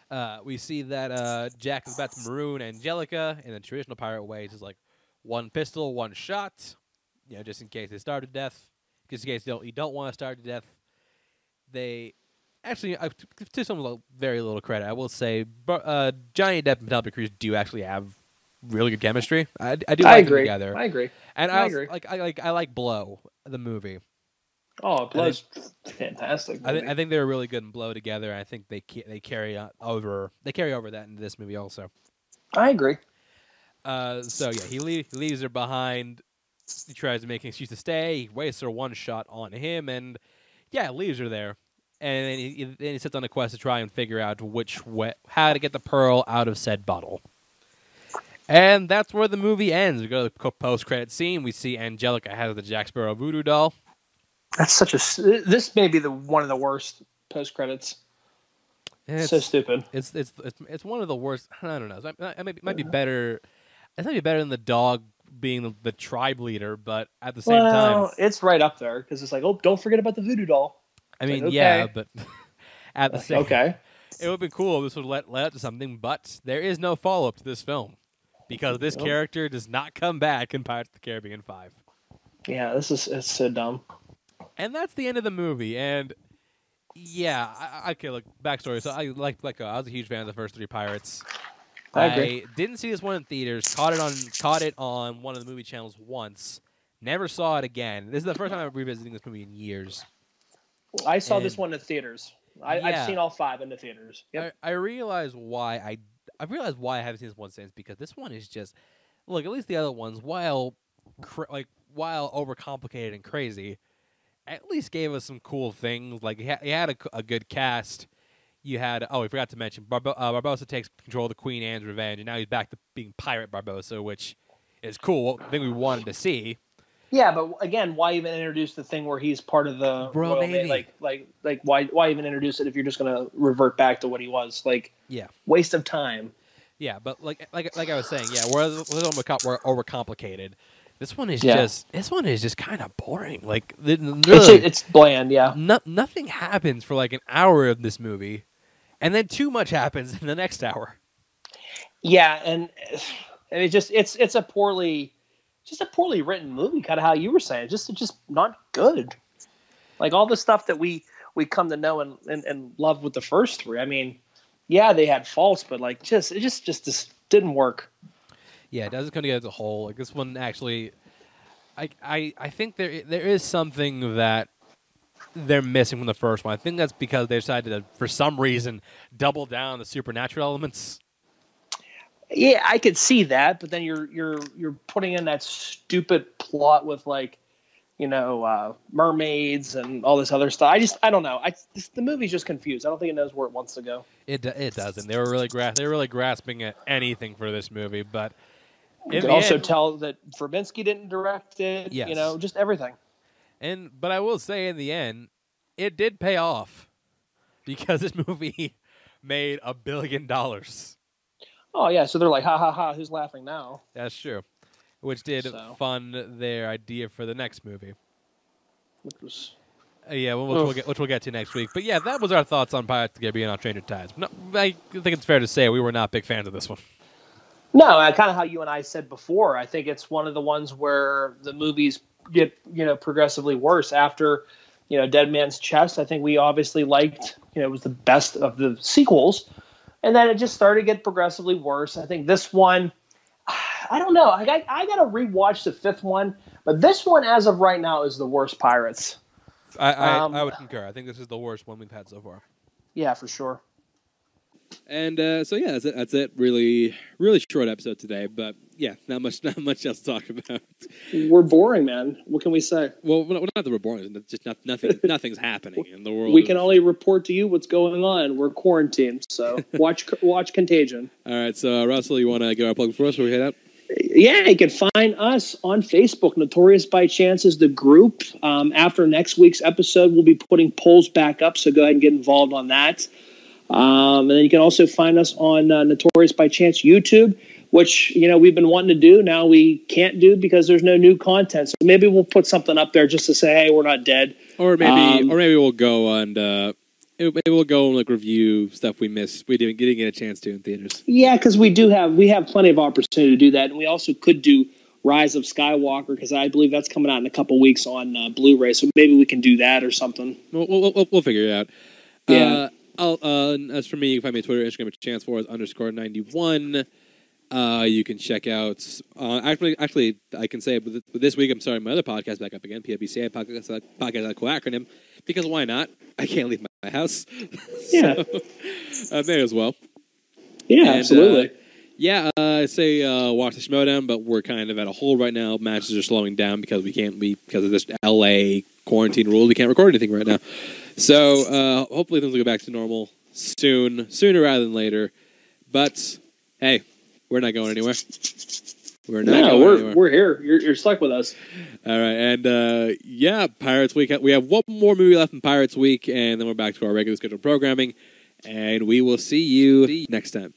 Uh, we see that uh, Jack is about to maroon Angelica in the traditional pirate way. It's like one pistol, one shot. You know, just in case they starve to death. Just in case you don't, you don't want to starve to death. They actually, uh, to some little, very little credit, I will say, uh, Johnny Depp and Penelope Cruz do actually have really good chemistry. I, I do. I like agree. Them together. I agree. And I, I also, agree. Like I like I like Blow the movie. Oh, Blow's fantastic. I, th- I think they're really good in Blow together. I think they ca- they carry over they carry over that into this movie also. I agree. Uh, so yeah, he, leave, he leaves her behind. He tries to make an excuse to stay. He wastes her one shot on him, and yeah, leaves her there. And then he, then he sits on a quest to try and figure out which way, how to get the pearl out of said bottle. And that's where the movie ends. We go to the post-credit scene. We see Angelica has the Jack Sparrow voodoo doll. That's such a. This may be the one of the worst post-credits. It's so stupid. It's it's it's it's one of the worst. I don't know. It might, it might be better. It might be better than the dog being the, the tribe leader, but at the same well, time, it's right up there because it's like, oh, don't forget about the voodoo doll. I mean, like, okay. yeah, but at the same, okay, it would be cool. This would let led to something, but there is no follow-up to this film because this nope. character does not come back in Pirates of the Caribbean Five. Yeah, this is it's so dumb. And that's the end of the movie. And yeah, I, okay. Look, backstory. So I like like uh, I was a huge fan of the first three Pirates. I, agree. I didn't see this one in theaters. Caught it on caught it on one of the movie channels once. Never saw it again. This is the first time I'm revisiting this movie in years. I saw and, this one in theaters. I, yeah. I've seen all five in the theaters. Yep. I, I realize why I I realize why I haven't seen this one since because this one is just look. At least the other ones, while cra- like while overcomplicated and crazy, at least gave us some cool things. Like he, ha- he had a, a good cast. You had oh, we forgot to mention Barbo- uh, Barbossa takes control of the Queen Anne's Revenge, and now he's back to being Pirate Barbossa, which is cool. I think we wanted to see. Yeah, but again, why even introduce the thing where he's part of the Bro, Royal Navy? Like, like, like, why, why even introduce it if you're just gonna revert back to what he was? Like, yeah, waste of time. Yeah, but like, like, like I was saying, yeah, we're, we're overcomplicated. This one is yeah. just, this one is just kind of boring. Like, really, it's, it's bland. Yeah, no, nothing happens for like an hour of this movie, and then too much happens in the next hour. Yeah, and, and it just, it's, it's a poorly. Just a poorly written movie, kind of how you were saying. Just, just not good. Like all the stuff that we, we come to know and, and, and love with the first three. I mean, yeah, they had faults, but like, just it just just, just didn't work. Yeah, it doesn't come together as a whole. Like this one, actually, I I, I think there there is something that they're missing from the first one. I think that's because they decided to, for some reason, double down on the supernatural elements. Yeah, I could see that, but then you're you're you're putting in that stupid plot with like, you know, uh, mermaids and all this other stuff. I just I don't know. I just, the movie's just confused. I don't think it knows where it wants to go. It it doesn't. They were really gra- they were really grasping at anything for this movie, but you could also end, tell that Verbinski didn't direct it. Yes. You know, just everything. And but I will say in the end, it did pay off because this movie made a billion dollars. Oh, yeah, so they're like, ha, ha, ha, who's laughing now? That's true, which did so. fund their idea for the next movie. Which was... Uh, yeah, which we'll, get, which we'll get to next week. But, yeah, that was our thoughts on Pirates of the Caribbean on Stranger Tides. No, I think it's fair to say we were not big fans of this one. No, uh, kind of how you and I said before. I think it's one of the ones where the movies get, you know, progressively worse. After, you know, Dead Man's Chest, I think we obviously liked, you know, it was the best of the sequels. And then it just started to get progressively worse. I think this one, I don't know. I got, I got to rewatch the fifth one. But this one, as of right now, is the worst Pirates. I, I, um, I would concur. I think this is the worst one we've had so far. Yeah, for sure. And uh, so, yeah, that's it. That's it. Really, really short episode today. But, yeah, not much not much else to talk about. We're boring, man. What can we say? Well, we're not that we're boring. It's just not, nothing, nothing's happening in the world. We can of... only report to you what's going on. We're quarantined, so watch watch Contagion. All right, so, uh, Russell, you want to get our plug for us before we head out? Yeah, you can find us on Facebook. Notorious by Chance is the group. Um, after next week's episode, we'll be putting polls back up, so go ahead and get involved on that. Um, and then you can also find us on uh, Notorious by Chance YouTube, which, you know, we've been wanting to do. Now we can't do because there's no new content. So maybe we'll put something up there just to say, hey, we're not dead. Or maybe, um, or maybe we'll go and uh, maybe we'll go and like review stuff we missed. We didn't, didn't get a chance to in theaters. Yeah, because we do have we have plenty of opportunity to do that, and we also could do Rise of Skywalker because I believe that's coming out in a couple weeks on uh, Blu-ray. So maybe we can do that or something. We'll we'll, we'll, we'll figure it out. Yeah. Uh, I'll, uh, as for me, you can find me on Twitter, Instagram at Chance Wars underscore ninety one. Uh, you can check out, uh, actually, actually, I can say, but this week I'm starting my other podcast back up again, P W C A, podcast, podcast, cool acronym, because why not? I can't leave my house. Yeah. So, uh, may as well. Yeah, and, absolutely. Uh, yeah, uh, I say uh, watch the Schmodown, but we're kind of at a hole right now. Matches are slowing down because we can't, we, because of this L A quarantine rule, we can't record anything right now. So, uh, hopefully things will go back to normal soon, sooner rather than later. But, hey, we're not going anywhere. We're not no, going we're, anywhere. We're here. You're, you're stuck with us. All right. And, uh, yeah, Pirates Week. We have one more movie left in Pirates Week, and then we're back to our regular scheduled programming. And we will see you next time.